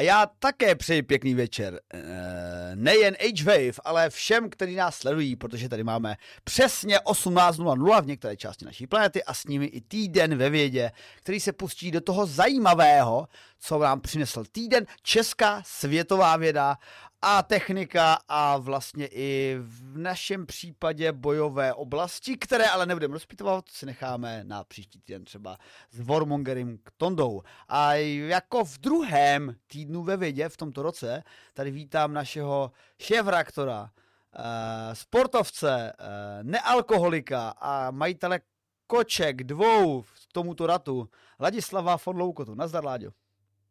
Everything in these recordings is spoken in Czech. A já také přeji pěkný večer. Nejen H-Wave, ale všem, kteří nás sledují, protože tady máme přesně 18:00 v některé části naší planety a s nimi i Týden ve vědě, který se pustí do toho zajímavého, co vám přinesl týden, česká světová věda a technika a vlastně i v našem případě bojové oblasti, které ale nebudeme rozpitovat, si necháme na příští týden třeba s Warmongerem Tondou. A jako v druhém týdnu ve vědě v tomto roce tady vítám našeho šéfredaktora, sportovce, nealkoholika a majitele koček dvou v tomuto ratu, Ladislava von Loukotu. Nazdar, Láďo.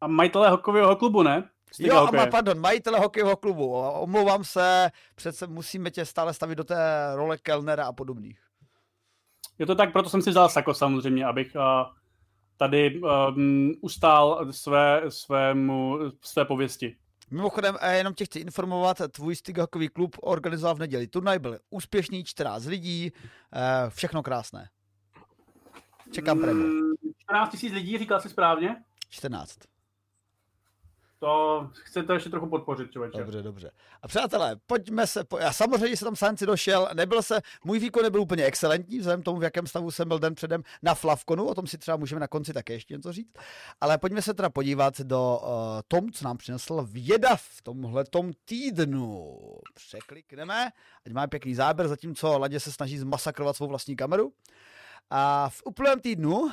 A majitele hokejového klubu, ne? Stiga jo, hokeje. Pardon, majitele hokejového klubu. Omlouvám se, přece musíme tě stále stavit do té role kelnera a podobných. Je to tak, proto jsem si vzal sako samozřejmě, abych tady ustál své pověsti. Mimochodem, jenom tě chci informovat, tvůj Stiga hokejový klub organizoval v neděli turnaj, byl úspěšný, 14 lidí, všechno krásné. Čekám premiér. 14 000 lidí, říkal jsi správně? 14. To chcete ještě trochu podpořit, člověče. Dobře. A přátelé, pojďme se... Já samozřejmě jsem tam sánci došel, můj výkon nebyl úplně excelentní, vzhledem tomu, v jakém stavu jsem byl den předem na Flavkonu, o tom si třeba můžeme na konci také ještě něco říct, ale pojďme se teda podívat do tom, co nám přinesla věda v tomhletom týdnu. Překlikneme, ať máme pěkný záběr, zatímco Ladě se snaží zmasakrovat svou vlastní kameru. A v uplynulém týdnu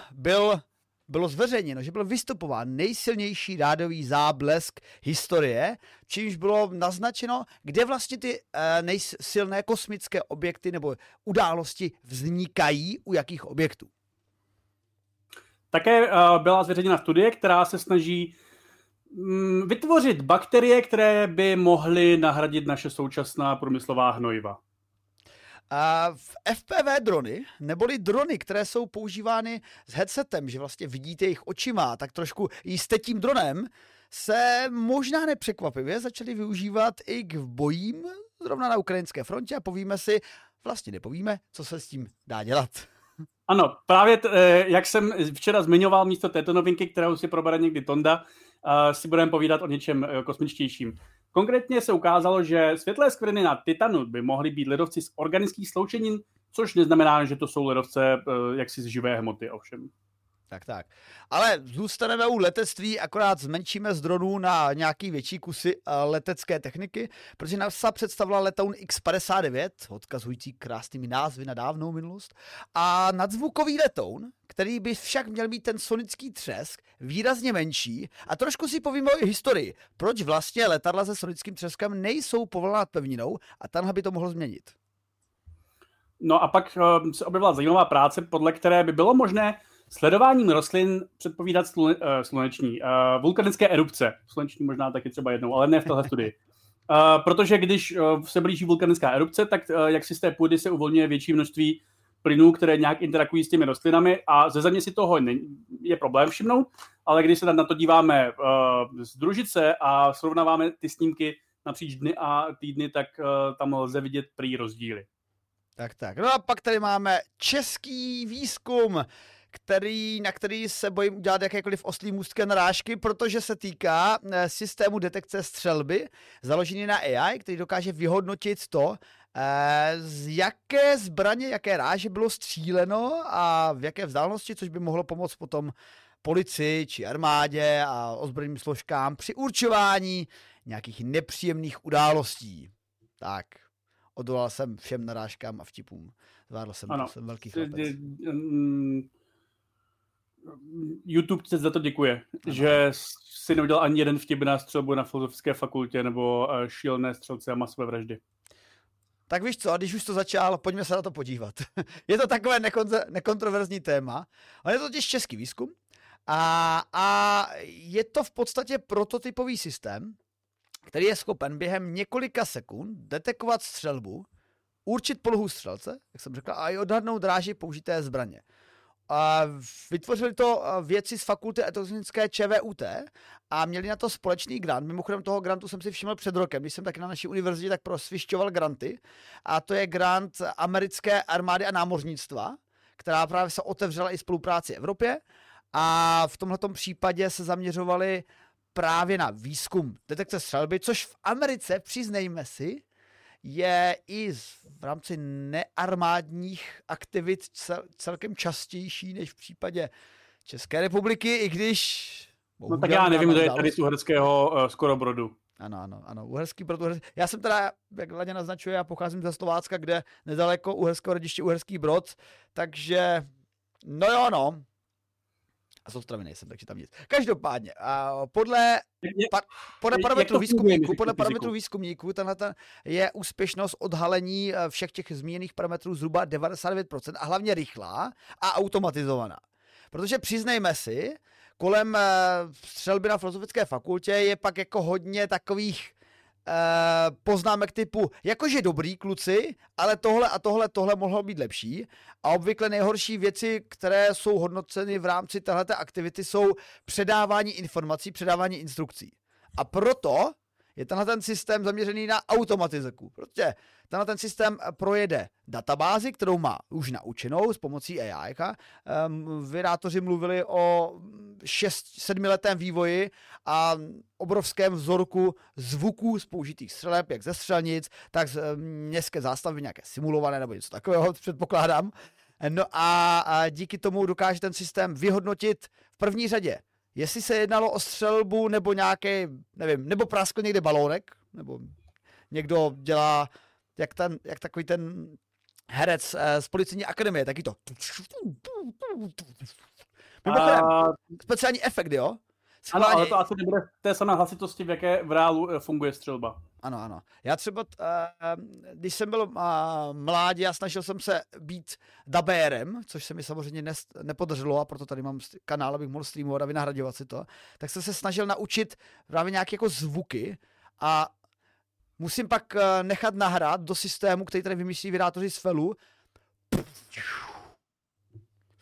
bylo zveřejněno, že byl vystupován nejsilnější rádový záblesk historie, čímž bylo naznačeno, kde vlastně ty nejsilné kosmické objekty nebo události vznikají, u jakých objektů. Také byla zveřejněna studie, která se snaží vytvořit bakterie, které by mohly nahradit naše současná průmyslová hnojiva. A FPV drony, neboli drony, které jsou používány s headsetem, že vlastně vidíte jejich očima, tak trošku jste tím dronem, se možná nepřekvapivě začaly využívat i k bojím zrovna na ukrajinské frontě a nepovíme, co se s tím dá dělat. Ano, právě jak jsem včera zmiňoval, místo této novinky, kterou si probere někdy Tonda, si budeme povídat o něčem kosmičtějším. Konkrétně se ukázalo, že světlé skvrny na Titanu by mohly být ledovci z organických sloučenin, což neznamená, že to jsou ledovce jaksi z živé hmoty ovšem. Tak. Ale zůstaneme u letectví, akorát zmenšíme z dronů na nějaký větší kusy letecké techniky, protože NASA představila letoun X-59, odkazující krásnými názvy na dávnou minulost, a nadzvukový letoun, který by však měl mít ten sonický třesk výrazně menší. A trošku si povíme o historii, proč vlastně letadla se sonickým třeskem nejsou povolená nad pevninou a tenhle by to mohlo změnit. No a pak se objevila zajímavá práce, podle které by bylo možné sledováním rostlin předpovídat sluneční, vulkanické erupce. Sluneční možná taky třeba jednou, ale ne v téhle studii. Protože když se blíží vulkanická erupce, tak jak si z té půdy se uvolňuje větší množství plynů, které nějak interakují s těmi rostlinami a ze země si toho je problém všimnout, ale když se na to díváme z družice a srovnáváme ty snímky napříč dny a týdny, tak tam lze vidět prý rozdíly. Tak. No a pak tady máme český výzkum, na který se bojím udělat jakékoliv oslí můstké narážky, protože se týká systému detekce střelby, založený na AI, který dokáže vyhodnotit to, z jaké zbraně, jaké ráže bylo stříleno a v jaké vzdálenosti, což by mohlo pomoct potom policii či armádě a ozbrojeným složkám při určování nějakých nepříjemných událostí. Tak. Odolal jsem všem narážkám a vtipům. Zvládl jsem to, jsem velký chlapec. YouTube se za to děkuje, že si neudělal ani jeden vtip na střelbu na filozofické fakultě nebo šílené střelce a masové vraždy. Tak víš co, a když už to začal, pojďme se na to podívat. Je to takové nekontroverzní téma. On je to totiž český výzkum a je to v podstatě prototypový systém, který je schopen během několika sekund detekovat střelbu, určit polohu střelce, jak jsem řekl, a i odhadnout dráži použité zbraně. A vytvořili to vědci z fakulty etnologické ČVUT a měli na to společný grant. Mimochodem toho grantu jsem si všiml před rokem, když jsem taky na naší univerzitě tak prosvišťoval granty. A to je grant americké armády a námořnictva, která právě se otevřela i spolupráci v Evropě. A v tomhletom případě se zaměřovali právě na výzkum detekce střelby, což v Americe, přiznejme si, je i v rámci nearmádních aktivit celkem častější než v případě České republiky, i když... No tak já nevím, kdo je tady z Uherského skoro Brodu. Ano, Uherský Brod. Já jsem teda, jak Laďa naznačuje, já pocházím ze Slovácka, kde nedaleko Uherského Hradiště Uherský Brod, takže no. A z Ostravy nejsem, takže tam nic. Každopádně, podle parametru výzkumníků, tenhle je úspěšnost odhalení všech těch zmíněných parametrů zhruba 99% a hlavně rychlá a automatizovaná. Protože přiznejme si, kolem střelby na Filozofické fakultě je pak jako hodně takových poznámek typu, jakože dobrý kluci, ale tohle mohlo být lepší. A obvykle nejhorší věci, které jsou hodnoceny v rámci téhleté aktivity, jsou předávání informací, předávání instrukcí. A proto je tenhle ten systém zaměřený na automatizaku. Protože tenhle ten systém projede databázi, kterou má už naučenou s pomocí AI. Vyrátoři mluvili o 6-7letém vývoji a obrovském vzorku zvuků z použitých střeleb, jak ze střelnic, tak z městské zástavy, nějaké simulované nebo něco takového, předpokládám. No a díky tomu dokáže ten systém vyhodnotit v první řadě, jestli se jednalo o střelbu nebo nějaký, nevím, nebo praskl někde balónek, nebo někdo dělá, jak takový ten herec z Policejní akademie, taky to. Speciální efekt, jo? Schválně... Ano, ale to asi nebude té samé hlasitosti, v jaké v reálu funguje střelba. Ano. Já třeba, když jsem byl mládě a snažil jsem se být dabérem, což se mi samozřejmě nepodařilo a proto tady mám kanál, abych mohl streamovat a vynahraďovat si to, tak jsem se snažil naučit právě nějaké jako zvuky a musím pak nechat nahrát do systému, který tady vymyslí vydátoři z FELu.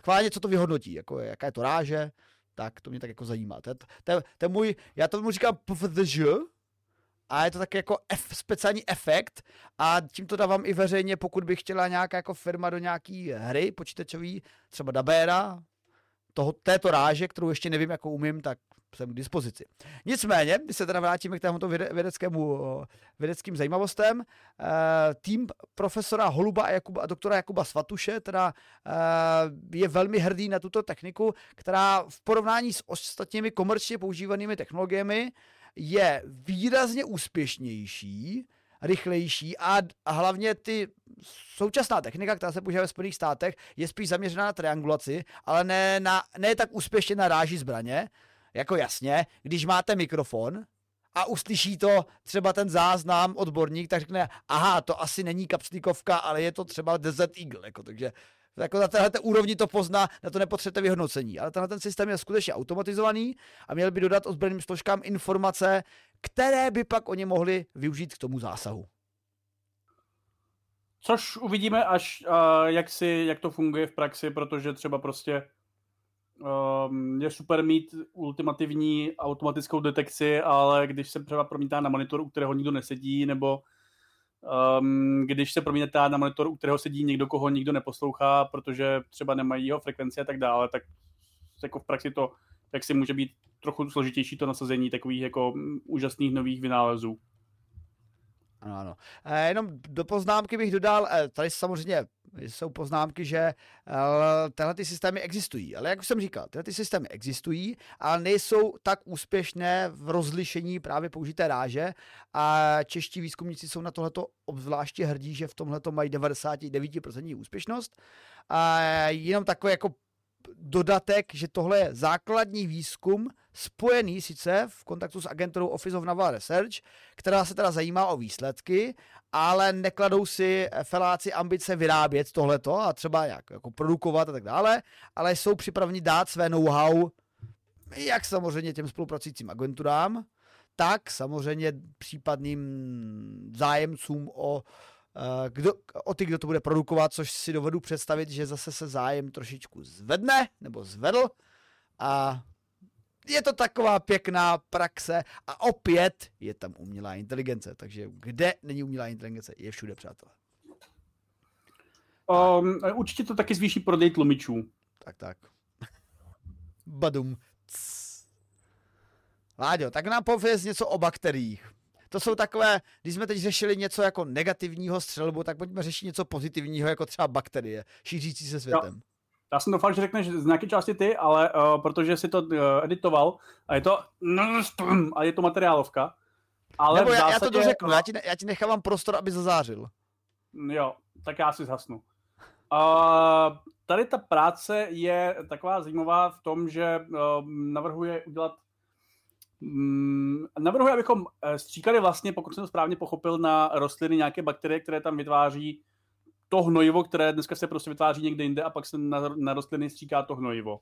Chválně, co to vyhodnotí, jako jaká je to ráže, tak to mě tak jako zajímá. To je můj, já tomu říkám pvdž, a je to taky jako speciální efekt a tím to dávám i veřejně, pokud by chtěla nějaká jako firma do nějaký hry počítačový, třeba dabéra, této ráže, kterou ještě nevím, jako umím, tak jsem k dispozici. Nicméně, když se teda vrátíme k tomuto vědeckým zajímavostem, tým profesora Holuba a doktora Jakuba Svatuše teda je velmi hrdý na tuto techniku, která v porovnání s ostatními komerčně používanými technologiemi je výrazně úspěšnější, rychlejší a hlavně ty současná technika, která se používá ve Spojených státech, je spíš zaměřená na triangulaci, ale ne tak úspěšně na ráži zbraně, jako jasně, když máte mikrofon a uslyší to třeba ten záznam odborník, tak řekne, aha, to asi není kapslíkovka, ale je to třeba Desert Eagle, jako, takže jako na této úrovni to pozná, na to nepotřebujete vyhodnocení, ale tenhle ten systém je skutečně automatizovaný a měl by dodat ozbrojeným složkám informace, které by pak oni mohli využít k tomu zásahu. Což uvidíme až, jak to funguje v praxi, protože třeba prostě je super mít ultimativní automatickou detekci, ale když se třeba promítá na monitor, u kterého nikdo nesedí, nebo když se promítá na monitor, u kterého sedí někdo, koho nikdo neposlouchá, protože třeba nemají jeho frekvenci a tak dále, tak jako v praxi to, jak si může být trochu složitější to nasazení takových jako úžasných nových vynálezů. Ano. Jenom do poznámky bych dodal, tady samozřejmě jsou poznámky, že tyhle systémy existují, ale jak už jsem říkal, tyhle systémy existují, ale nejsou tak úspěšné v rozlišení právě použité ráže a čeští výzkumníci jsou na tohleto obzvláště hrdí, že v tomhleto mají 99% úspěšnost. A jenom takové jako dodatek, že tohle je základní výzkum spojený sice v kontaktu s agenturou Office of Naval Research, která se teda zajímá o výsledky, ale nekladou si feláci ambice vyrábět tohleto a třeba nějak jako produkovat a tak dále, ale jsou připraveni dát své know-how jak samozřejmě těm spolupracujícím agenturám, tak samozřejmě případným zájemcům o ty, kdo to bude produkovat, což si dovedu představit, že zase se zájem trošičku zvedne, nebo zvedl a je to taková pěkná praxe a opět je tam umělá inteligence, takže kde není umělá inteligence, je všude, přátelé. Určitě to taky zvýší prodej tlumičů. Tak. Badum. Láďo, tak nám pověz něco o bakteriích. To jsou takové, když jsme teď řešili něco jako negativního střelbu, tak pojďme řešit něco pozitivního, jako třeba bakterie, šířící se světem. Já jsem doufal, že řekneš z nějaké části ty, ale protože jsi to editoval a je to materiálovka. Ale nebo já to dořeknu, já ti nechávám prostor, aby zazářil. Jo, tak já si zhasnu. Tady ta práce je taková zajímavá v tom, že navrhuje, abychom stříkali vlastně, pokud jsem to správně pochopil, na rostliny nějaké bakterie, které tam vytváří to hnojivo, které dneska se prostě vytváří někde jinde a pak se na rostliny stříká to hnojivo.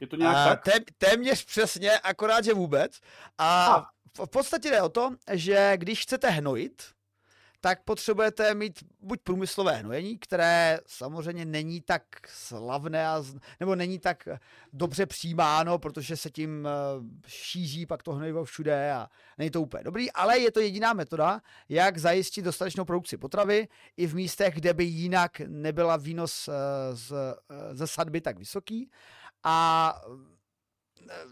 Je to nějak tak? Téměř přesně, akorát, že vůbec. A v podstatě jde o to, že když chcete hnojit, tak potřebujete mít buď průmyslové hnojení, které samozřejmě není tak slavné, nebo není tak dobře přijímáno, protože se tím šíří pak to hnojivo všude a není to úplně dobrý, ale je to jediná metoda, jak zajistit dostatečnou produkci potravy i v místech, kde by jinak nebyla výnos ze sadby tak vysoký. A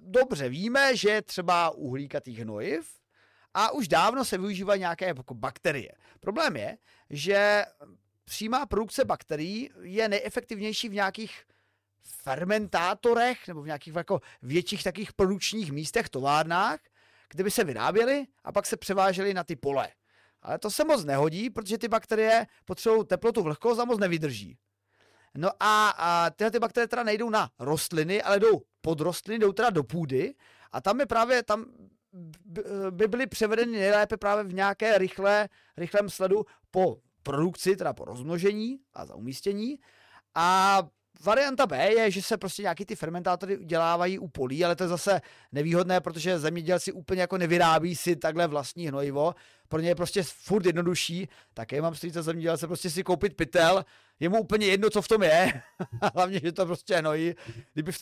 dobře víme, že třeba uhlíkatých hnojiv, a už dávno se využívají nějaké bakterie. Problém je, že přímá produkce bakterií je nejefektivnější v nějakých fermentátorech nebo v nějakých jako větších takých produkčních místech, továrnách, kde by se vyráběly a pak se převážely na ty pole. Ale to se moc nehodí, protože ty bakterie potřebují teplotu, vlhkost a moc nevydrží. No a tyhle ty bakterie teda nejdou na rostliny, ale jdou pod rostliny, jdou teda do půdy a tam je právě... tam by byly převedeny nejlépe právě v nějaké rychlém sledu po produkci, teda po rozmnožení a za umístění. A varianta B je, že se prostě nějaký ty fermentátory udělávají u polí, ale to je zase nevýhodné, protože zemědělci úplně jako nevyrábí si takhle vlastní hnojivo. Pro ně je prostě furt jednodušší. Také mám strýce zemědělce prostě si koupit pytel, je mu úplně jedno, co v tom je. Hlavně, že to prostě hnojí.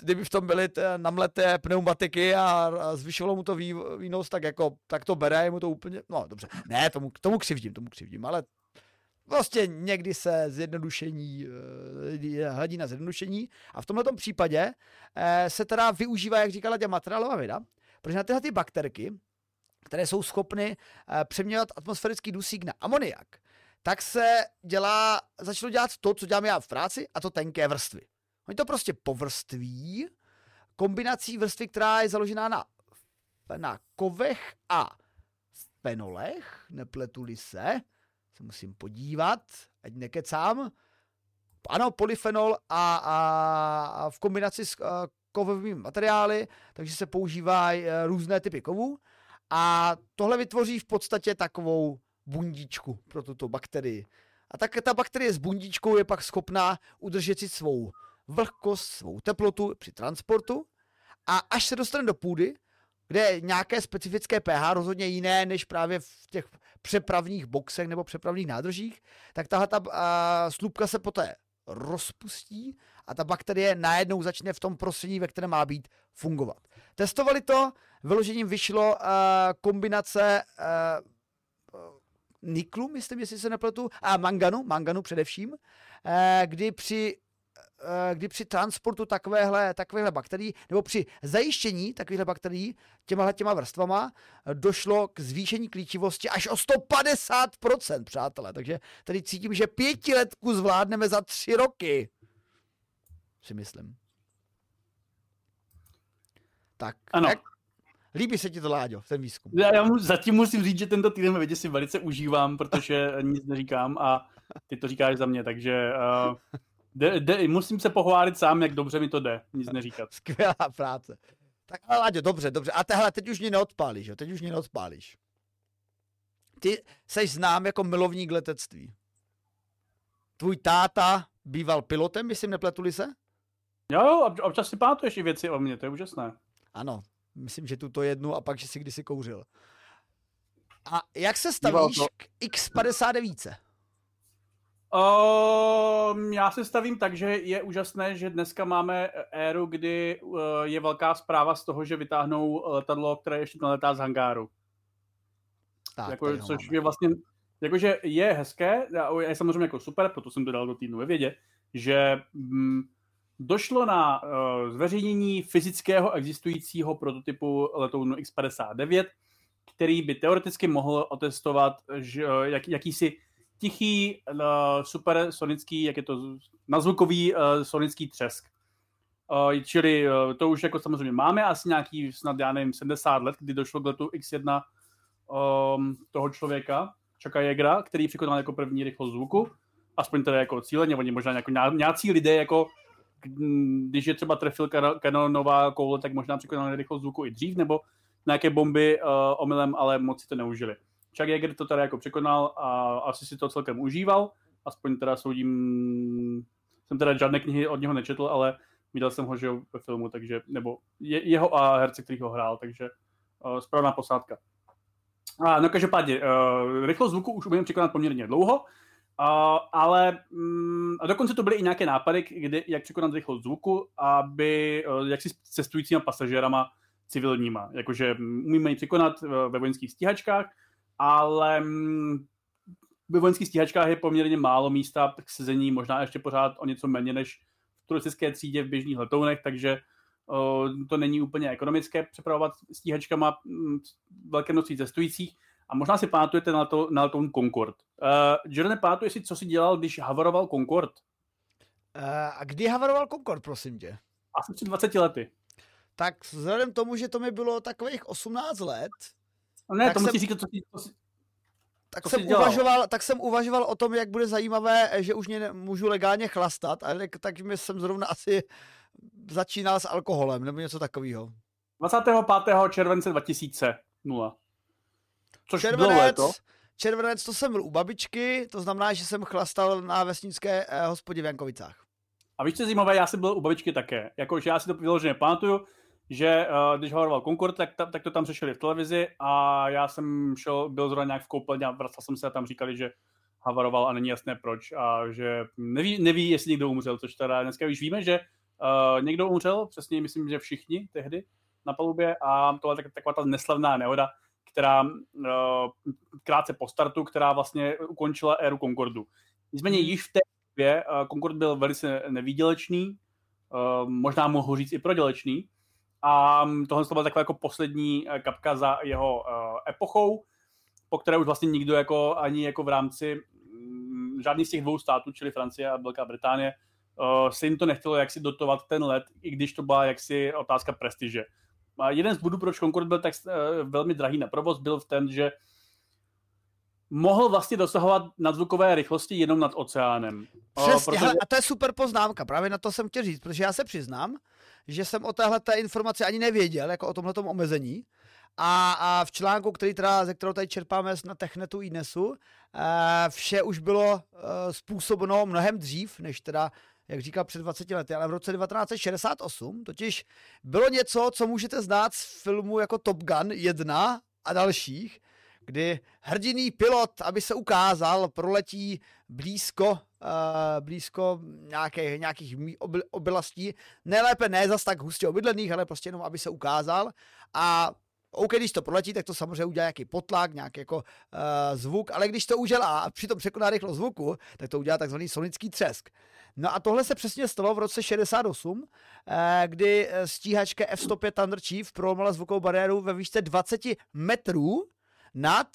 Kdyby v tom byly namleté pneumatiky a zvyšovalo mu to výnos, tak to bere, je mu to úplně... No dobře, ne, tomu křivdím, ale... Vlastně někdy se zjednodušení hledí na zjednodušení a v tomto případě se teda využívá, jak říkala tě, materiálová věda, protože na tyhle ty bakterky, které jsou schopny přeměňovat atmosférický dusík na amoniak, tak se začalo dělat to, co dělám já v práci, a to tenké vrstvy. Oni to prostě povrství kombinací vrstvy, která je založená na kovech a fenolech, nepletuli se musím podívat, ať nekecám. Ano, polyfenol a v kombinaci s kovovými materiály, takže se používají různé typy kovů a tohle vytvoří v podstatě takovou bundičku pro tuto bakterii. A tak ta bakterie s bundičkou je pak schopná udržet si svou vlhkost, svou teplotu při transportu a až se dostane do půdy, kde nějaké specifické pH, rozhodně jiné než právě v těch přepravních boxech nebo přepravních nádržích, tak tahle ta slupka se poté rozpustí a ta bakterie najednou začne v tom prostředí, ve kterém má být, fungovat. Testovali to, vyložením vyšlo kombinace niklu, myslím, jestli se nepletu, a manganu především, kdy při transportu takovéhle bakterií nebo při zajištění takovýchhle bakterií těma vrstvama došlo k zvýšení klíčivosti až o 150%, přátelé. Takže tady cítím, že 5letku zvládneme za 3 roky. Si myslím. Tak. Ano. Jak? Líbí se ti to, Láďo, ten výzkum? Já zatím musím říct, že tento týden ve vědě si velice užívám, protože nic neříkám a ty to říkáš za mě, takže... musím se pochválit sám, jak dobře mi to jde, nic neříkat. Skvělá práce. Tak Láďo, dobře. A tehle, teď už mě neodpálíš, jo? Ty seš znám jako milovník letectví. Tvůj táta býval pilotem, myslím, nepletuli se? Jo, občas si pamatuješ i věci o mně, to je úžasné. Ano, myslím, že tuto jednu a pak, že si kdysi kouřil. A jak se stavíš k X-59? Já se stavím tak, že je úžasné, že dneska máme éru, kdy je velká zpráva z toho, že vytáhnou letadlo, které ještě naletá z hangáru. Tak, což je vlastně, jakože je hezké, je samozřejmě jako super, proto jsem to dal do týdnu ve vědě, že došlo na zveřejnění fyzického existujícího prototypu letounu X-59, který by teoreticky mohl otestovat jakýsi tichý supersonický, jak je to, nazvukový sonický třesk. Čili to už jako samozřejmě máme asi nějaký snad, já nevím, 70 let, kdy došlo k letu X1 toho člověka, Chucka Yeagera, který překonal jako první rychlost zvuku, aspoň teda jako cíleně, oni možná jako nějací lidé, jako když je třeba trefil kanonová koule, tak možná překonal rychlost zvuku i dřív, nebo nějaké bomby omylem, ale moc si to neužili. Chuck Yeager to teda jako překonal a asi si to celkem užíval, aspoň teda soudím, jsem teda žádné knihy od něho nečetl, ale viděl jsem ho, že jo, ve filmu, takže, nebo jeho a herce, který ho hrál, takže správná posádka. A no každopádně, rychlost zvuku už umím překonat poměrně dlouho, ale a dokonce to byly i nějaké nápady, kdy, jak překonat rychlost zvuku, aby jak si s cestujícíma pasažérama civilníma, jakože umíme ji překonat ve vojenských stíhačkách, ale ve vojenských stíhačkách je poměrně málo místa k sezení, možná ještě pořád o něco méně než v turistické třídě v běžných letounech, takže to není úplně ekonomické přepravovat stíhačkama velké množství cestujících. A možná si pamatujete na letoun Concorde. Jordan, pamatuješ si, co si dělal, když havaroval Concorde? A kdy havaroval Concorde, prosím tě? Asi před 20 lety. Tak vzhledem tomu, že to mi bylo takových 18 let... Ne, to musíš říkat, co jsi tak jsem uvažoval o tom, jak bude zajímavé, že už můžu legálně chlastat, ale takže jsem zrovna asi začínal s alkoholem, nebo něco takového. 25. července 2000. Což bylo léto. Červenec, to jsem byl u babičky, to znamená, že jsem chlastal na vesnické hospodě v Jankovicách. A víš, co je zajímavé, já jsem byl u babičky také. Jakože já si to vyloženě pamatuju, že když havaroval Concorde, tak to tam řešili v televizi a já jsem šel, byl zrovna nějak v koupelně a vracel jsem se a tam říkali, že havaroval a není jasné proč a že neví, jestli někdo umřel, což teda dneska už víme, že někdo umřel, přesně myslím, že všichni tehdy na palubě a tohle taková ta neslavná nehoda, která krátce po startu, která vlastně ukončila éru Concordu. Nicméně již v té době Concorde byl velice nevýdělečný, možná mohu říct i prodělečný, a tohle byla taková jako poslední kapka za jeho epochou, po které už vlastně nikdo jako ani jako v rámci žádných z těch dvou států, čili Francie a Velká Británie, se jim to nechtělo jaksi dotovat ten let, i když to byla jaksi otázka prestiže. A jeden z důvodů, proč Concorde byl tak velmi drahý na provoz, byl v ten, že mohl vlastně dosahovat nadzvukové rychlosti jenom nad oceánem. Přesně, protože... a to je super poznámka, právě na to jsem chtěl říct, protože já se přiznám, že jsem o téhleté informaci ani nevěděl, jako o tomhletom omezení. A v článku, ze kterého tady čerpáme na Technetu INESu, vše už bylo způsobeno mnohem dřív, než teda, jak říkal, před 20 lety, ale v roce 1968 totiž bylo něco, co můžete znát z filmu jako Top Gun 1 a dalších, kdy hrdinný pilot, aby se ukázal, proletí blízko nějakých oblastí, nejlépe ne zas tak hustě obydlených, ale prostě jenom, aby se ukázal. A OK, když to proletí, tak to samozřejmě udělá nějaký potlak, nějaký jako zvuk, ale když to udělá a přitom překoná rychlost zvuku, tak to udělá takzvaný sonický třesk. No a tohle se přesně stalo v roce 68, kdy stíhačka F-105 Thunder Chief prolomila zvukovou bariéru ve výšce 20 metrů nad,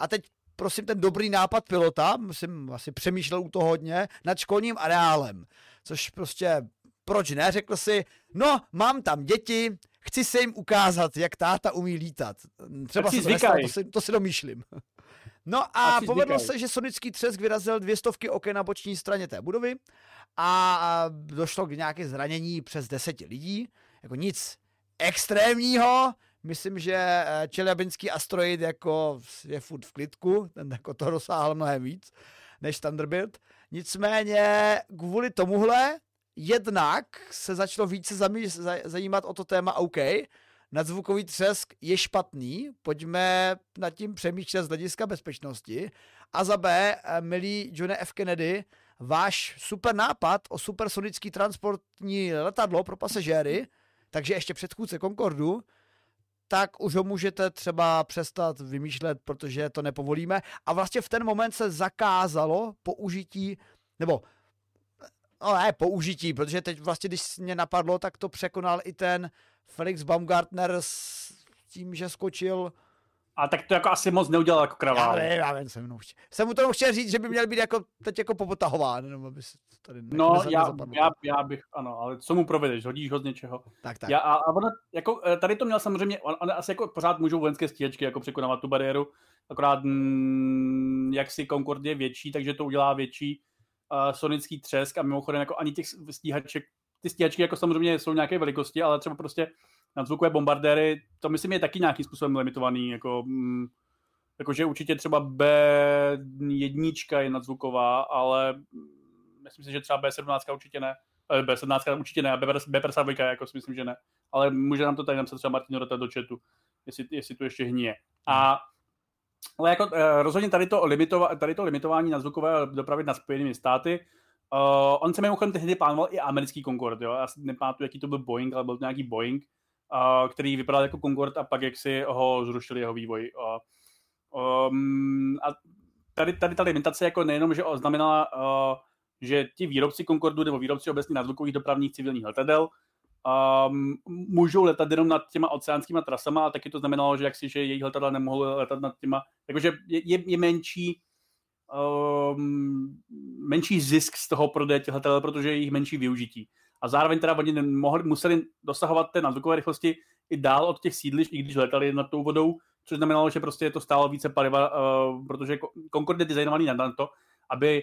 a teď prosím ten dobrý nápad pilota, jsem asi přemýšlel u toho hodně, nad školním areálem, což prostě proč ne, řekl si, no mám tam děti, chci se jim ukázat, jak táta umí lítat, třeba se to si domýšlím. No a povedlo se, že sonický třesk vyrazil 200 oken na boční straně té budovy a došlo k nějaké zranění přes 10 lidí, jako nic extrémního. Myslím, že čeliabinský asteroid jako je furt v klidku, ten jako to rozsáhl mnohem víc než Thunderbird. Nicméně kvůli tomuhle jednak se začalo více zajímat o to téma, OK, nadzvukový třesk je špatný, pojďme nad tím přemýšlet z hlediska bezpečnosti. A za B, milý John F. Kennedy, váš super nápad o supersonický transportní letadlo pro pasažéry, takže ještě předchůdce Concordu, tak už ho můžete třeba přestat vymýšlet, protože to nepovolíme. A vlastně v ten moment se zakázalo použití, nebo No ne, použití, protože teď vlastně, když mě napadlo, tak to překonal i ten Felix Baumgartner s tím, že skočil. A tak to jako asi moc neudělal jako kravál. Já jsem mu to chtěl říct, že by měl být jako, teď jako popotahován. Jenom aby se tady no já bych, ano, ale co mu provedeš, hodíš ho z něčeho. Tak. A ona, jako, tady to měl samozřejmě, on asi jako pořád můžou vojenské stíhačky jako překonávat tu bariéru, akorát jak si Concorde je větší, takže to udělá větší sonický třesk a mimochodem jako ani těch stíhaček, ty stíhačky jako samozřejmě jsou nějaké velikosti, ale třeba prostě nadzvukové bombardéry, to myslím je taky nějakým způsobem limitovaný, jakože určitě třeba B1 je nadzvuková, ale myslím si, že třeba B17 určitě ne, B17 určitě ne a B52 jako si myslím, že ne, ale může nám to tady napsat třeba Martin Rotta do chatu, jestli tu ještě hníje. Ale jako rozhodně tady to limitování nadzvukové dopravy na Spojenými státy. On se mimochodem tehdy plánoval i americký Concorde, jo? Já si nepamatuju, jaký to byl Boeing, ale byl to nějaký Boeing, který vypadal jako Concorde a pak jak si ho zrušili jeho vývoj. A tady ta limitace jako nejenom, že znamenala, že ti výrobci Concordu nebo výrobci obecně nadzvukových dopravních civilních letadel můžou letat jenom nad těma oceánskýma trasama a taky to znamenalo, že jejich letadla nemohou letat nad těma, jakože je menší zisk z toho prodeje těch letadel, protože je jich menší využití. A zároveň teda oni museli dosahovat té nadzvukové rychlosti i dál od těch sídlišť, i když letali nad tou vodou, což znamenalo, že prostě to stálo více paliva, protože Concorde je designovaný na to, aby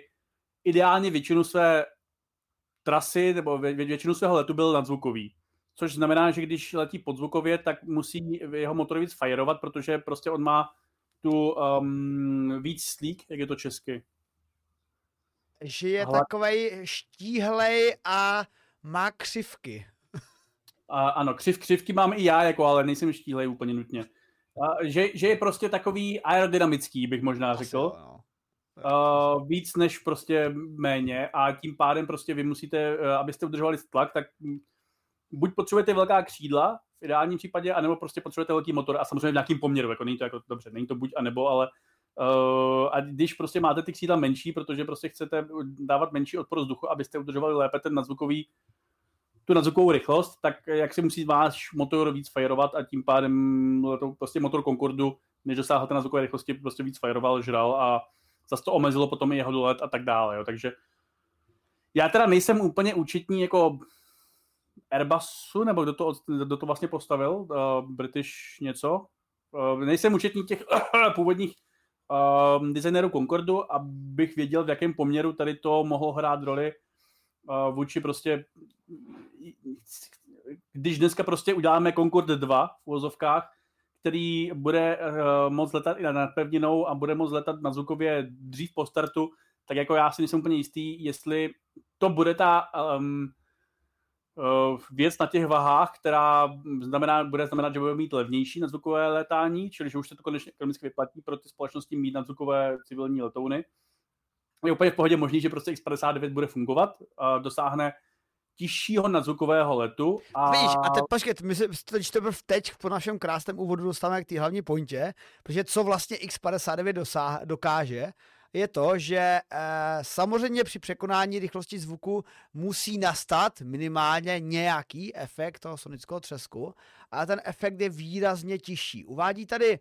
ideálně většinu své trasy nebo většinu svého letu byl nadzvukový. Což znamená, že když letí podzvukově, tak musí jeho motor víc fajerovat, protože prostě on má tu víc slík, jak je to česky. Že je takovej štíhlej a má křivky. Ano, křivky mám i já, jako, ale nejsem štíhlej úplně nutně. Že je prostě takový aerodynamický, bych možná řekl. Asi, no. Víc než prostě méně a tím pádem prostě vy musíte, abyste udržovali tlak, tak buď potřebujete velká křídla v ideálním případě, anebo prostě potřebujete velký motor a samozřejmě v nějakým poměru, jako není to jako dobře, není to buď anebo, ale a když prostě máte ty křídla menší, protože prostě chcete dávat menší odpor vzduchu, abyste udržovali lépe ten nadzvukovou rychlost, tak jak si musí váš motor víc fajerovat a tím pádem prostě motor Concordu, než dosáhl ten nadzvukové rychlosti, prostě víc fajeroval, žral a zase to omezilo potom i jeho dolet a tak dále, jo. Takže já teda nejsem úplně účetní jako Airbusu, nebo kdo to vlastně postavil, British něco. Nejsem účetní těch původních designérů Concordu, abych věděl, v jakém poměru tady to mohlo hrát roli vůči prostě, když dneska prostě uděláme Concorde 2 v uvozovkách, který bude moc letat i nad pevninou a bude moc letat na zvukově dřív po startu, tak jako já si nejsem úplně jistý, jestli to bude ta věc na těch vahách, která bude znamenat, že budeme mít levnější nadzvukové letání, čili že už se to konečně ekonomicky vyplatí pro ty společnosti mít nadzvukové civilní letouny. Je úplně v pohodě možný, že prostě X-59 bude fungovat, dosáhne tiššího nadzvukového letu. Víš, a teď počkej, my se teď po našem krásném úvodu dostaneme k té hlavní pointě, protože co vlastně X-59 dokáže, je to, že samozřejmě při překonání rychlosti zvuku musí nastat minimálně nějaký efekt toho sonického třesku, ale ten efekt je výrazně tišší. Uvádí tady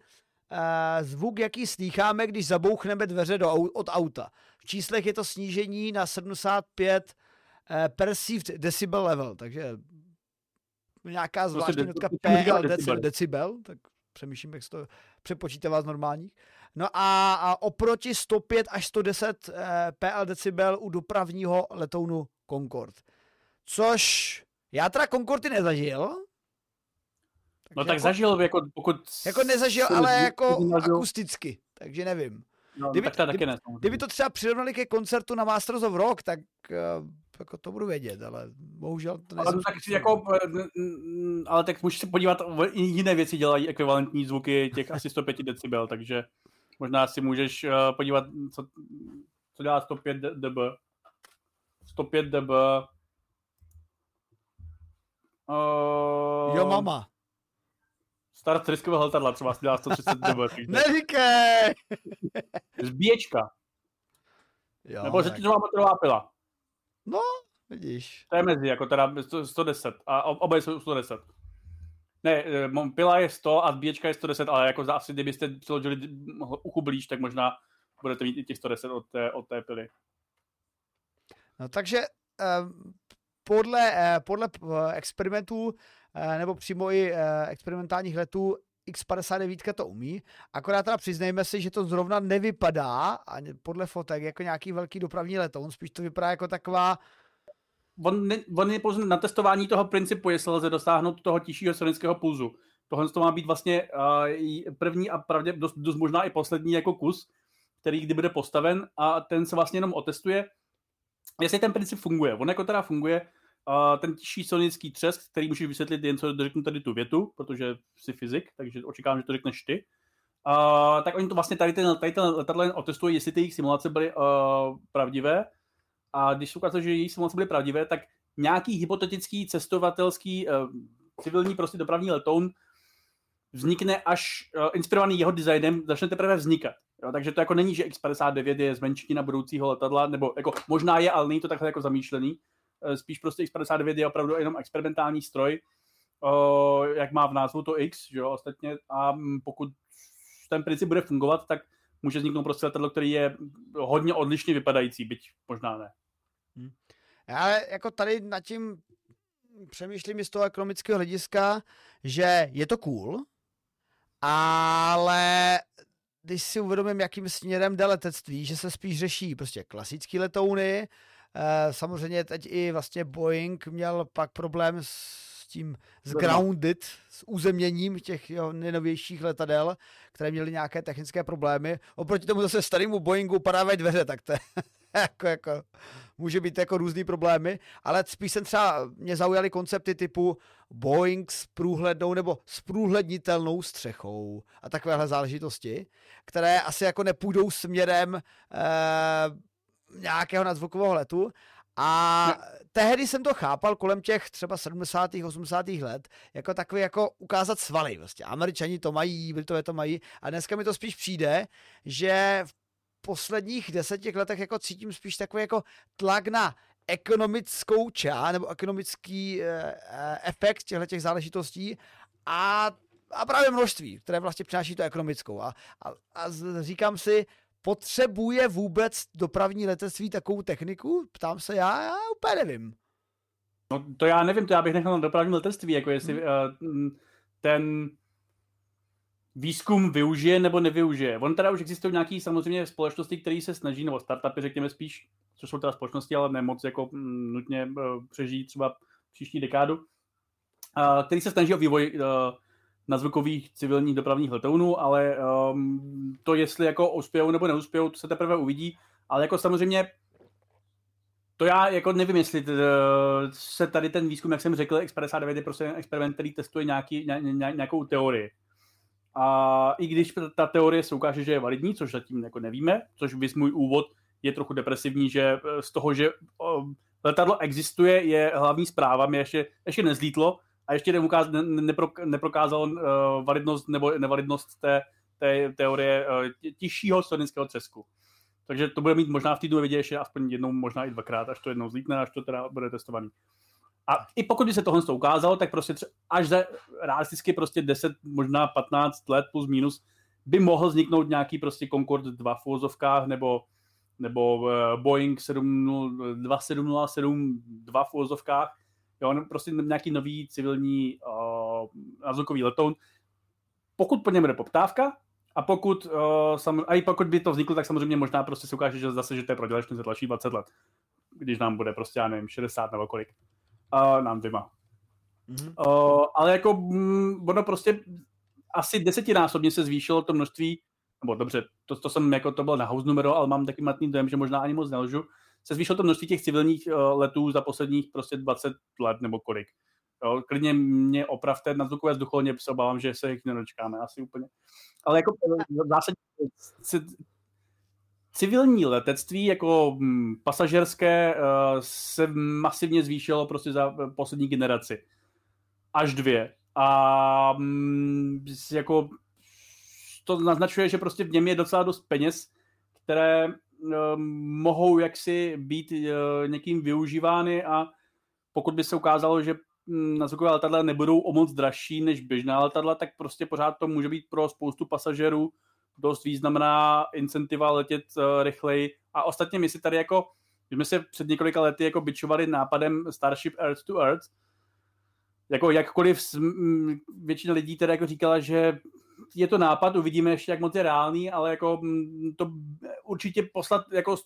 zvuk, jaký slýcháme, když zabouchneme dveře od auta. V číslech je to snížení na 75 perceived decibel level, takže nějaká zvláštní notka decibel, tak přemýšlím, jak se to přepočítává z normálních. No a oproti 105 až 110 PL decibel u dopravního letounu Concorde. Což já teda Concordy nezažil. No tak jako, zažil, jako pokud... Jako nezažil, ale jako akusticky, takže nevím. No, kdyby to třeba přirovnali ke koncertu na Masters of Rock, tak jako to budu vědět, ale bohužel to nejsem. Ale tak můžeš se podívat, jiné věci dělají ekvivalentní zvuky těch asi 105 decibel, takže možná si můžeš podívat, co dělá 105 dB. 105 dB. Jo mama. Start riskového letadla třeba dělá 130 dB. Neříkej! Zbíječka. Jo, nebo že ti to má motorová pila. No, Vidíš. To je mezi, jako teda 110. A oba jsou 110. Ne, pila je 100 a zbíječka je 110, ale jako za asi, kdybyste přiložili uchu blíž, tak možná budete mít i těch 110 od té pily. No takže podle experimentů, nebo přímo i experimentálních letů, X-59 to umí, akorát teda přiznejme si, že to zrovna nevypadá podle fotek jako nějaký velký dopravní letoun, spíš to vypadá jako taková... On je pouze na testování toho principu, jestli lze dosáhnout toho tišího sonického pulzu. Tohle to má být vlastně první a pravdě dost možná i poslední jako kus, který kdy bude postaven, a ten se vlastně jenom otestuje, jestli ten princip funguje. On jako teda funguje, ten tiší sonický třesk, který můžeš vysvětlit jen co řeknu tady tu větu, protože jsi fyzik, takže očekávám, že to řekneš ty. Tak oni to vlastně tady ten letadlo otestují, jestli ty jejich simulace byly pravdivé. A když se ukázalo, že jejich simulace byly pravdivé, tak nějaký hypotetický cestovatelský civilní prostě dopravní letoun vznikne až inspirovaný jeho designem, začne teprve vznikat. Jo, takže to jako není, že X-59 je zmenšenina budoucího letadla, nebo jako možná je, ale není to takhle jako zamýšlený. Spíš prostě X-59 je opravdu jenom experimentální stroj, jak má v názvu to X, jo, ostatně. A pokud ten princip bude fungovat, tak může vzniknout prostě letadlo, který je hodně odlišně vypadající, byť možná ne. Já jako tady nad tím přemýšlím z toho ekonomického hlediska, že je to cool, ale když si uvědomím, jakým směrem jde letectví, že se spíš řeší prostě klasické letouny. Samozřejmě teď i vlastně Boeing měl pak problém s grounded, s uzemněním těch jeho nejnovějších letadel, které měly nějaké technické problémy. Oproti tomu zase starému Boeingu padávají dveře, tak to jako může být jako různý problémy, ale spíš jsem třeba, mě zaujaly koncepty typu Boeing s průhlednou nebo s průhlednitelnou střechou a takovéhle záležitosti, které asi jako nepůjdou směrem nějakého nadzvukového letu. A tehdy jsem to chápal kolem těch třeba 70. 80. let jako takový jako ukázat svaly. Vlastně Američani to mají, Britové to mají, a dneska mi to spíš přijde, že v posledních 10 letech jako cítím spíš takový jako tlak na ekonomickou část nebo ekonomický efekt těchto záležitostí a právě množství, které vlastně přináší to ekonomickou. A říkám si, potřebuje vůbec dopravní letectví takovou techniku? Ptám se já úplně nevím. No to já nevím, to já bych nechal na dopravní letectví, jako jestli ten výzkum využije nebo nevyužije. On teda už existují nějaké samozřejmě společnosti, které se snaží, nebo startupy řekněme spíš, což jsou teda společnosti, ale nemoc jako nutně přežijí třeba příští dekádu, který se snaží o vývoj na zvukových civilních dopravních letounů, ale to, jestli jako uspějou nebo neuspějou, to se teprve uvidí, ale jako samozřejmě to já jako nevím, jestli se tady ten výzkum, jak jsem řekl, X-59 je prostě experiment, který testuje nějakou teorii. A i když ta teorie se ukáže, že je validní, což zatím jako nevíme, což vys můj úvod je trochu depresivní, že z toho, že letadlo existuje, je hlavní zpráva, mě ještě nezlítlo, a ještě neprokázalo validnost nebo nevalidnost té teorie tiššího sonického třesku. Takže to bude mít možná v týdnu ve vědě ještě aspoň jednou, možná i dvakrát, až to jednou zlítne, až to teda bude testovaný. A i pokud by se tohle ukázalo, tak prostě až za realisticky prostě 10, možná 15 let plus minus by mohl vzniknout nějaký prostě Concorde 2 v uvozovkách nebo Boeing 2707 2 v uvozovkách. Jo, prostě nějaký nový civilní nadzvukový letoun. Pokud po něm bude poptávka a pokud by to vzniklo, tak samozřejmě možná prostě se ukáže, že zase, že to je prodělečné za další 20 let. Když nám bude prostě, já nevím, 60 nebo kolik. Nám dvěma. Mm-hmm. Ale jako ono prostě asi 10násobně se zvýšilo to množství, nebo dobře, to jsem jako to byl na house numero, ale mám taky matný dojem, že možná ani moc nelžu, se zvýšilo to množství těch civilních letů za posledních prostě 20 let nebo kolik. Jo, klidně mě opravte na zvukové vzducholně, se obávám, že se jich nedočkáme asi úplně. Ale jako zásadně civilní letectví jako pasažerské se masivně zvýšilo prostě za poslední generaci. Až dvě. A jako to naznačuje, že prostě v něm je docela dost peněz, které mohou jaksi být někým využívány, a pokud by se ukázalo, že nadzvukové letadla nebudou o moc dražší než běžná letadla, tak prostě pořád to může být pro spoustu pasažerů dost významná incentiva letět rychleji. A ostatně my si tady jako, když jsme se před několika lety jako bičovali nápadem Starship Earth to Earth, jako jakkoliv většina lidí teda jako říkala, že je to nápad, uvidíme ještě, jak moc je reálný, ale jako to určitě poslat jako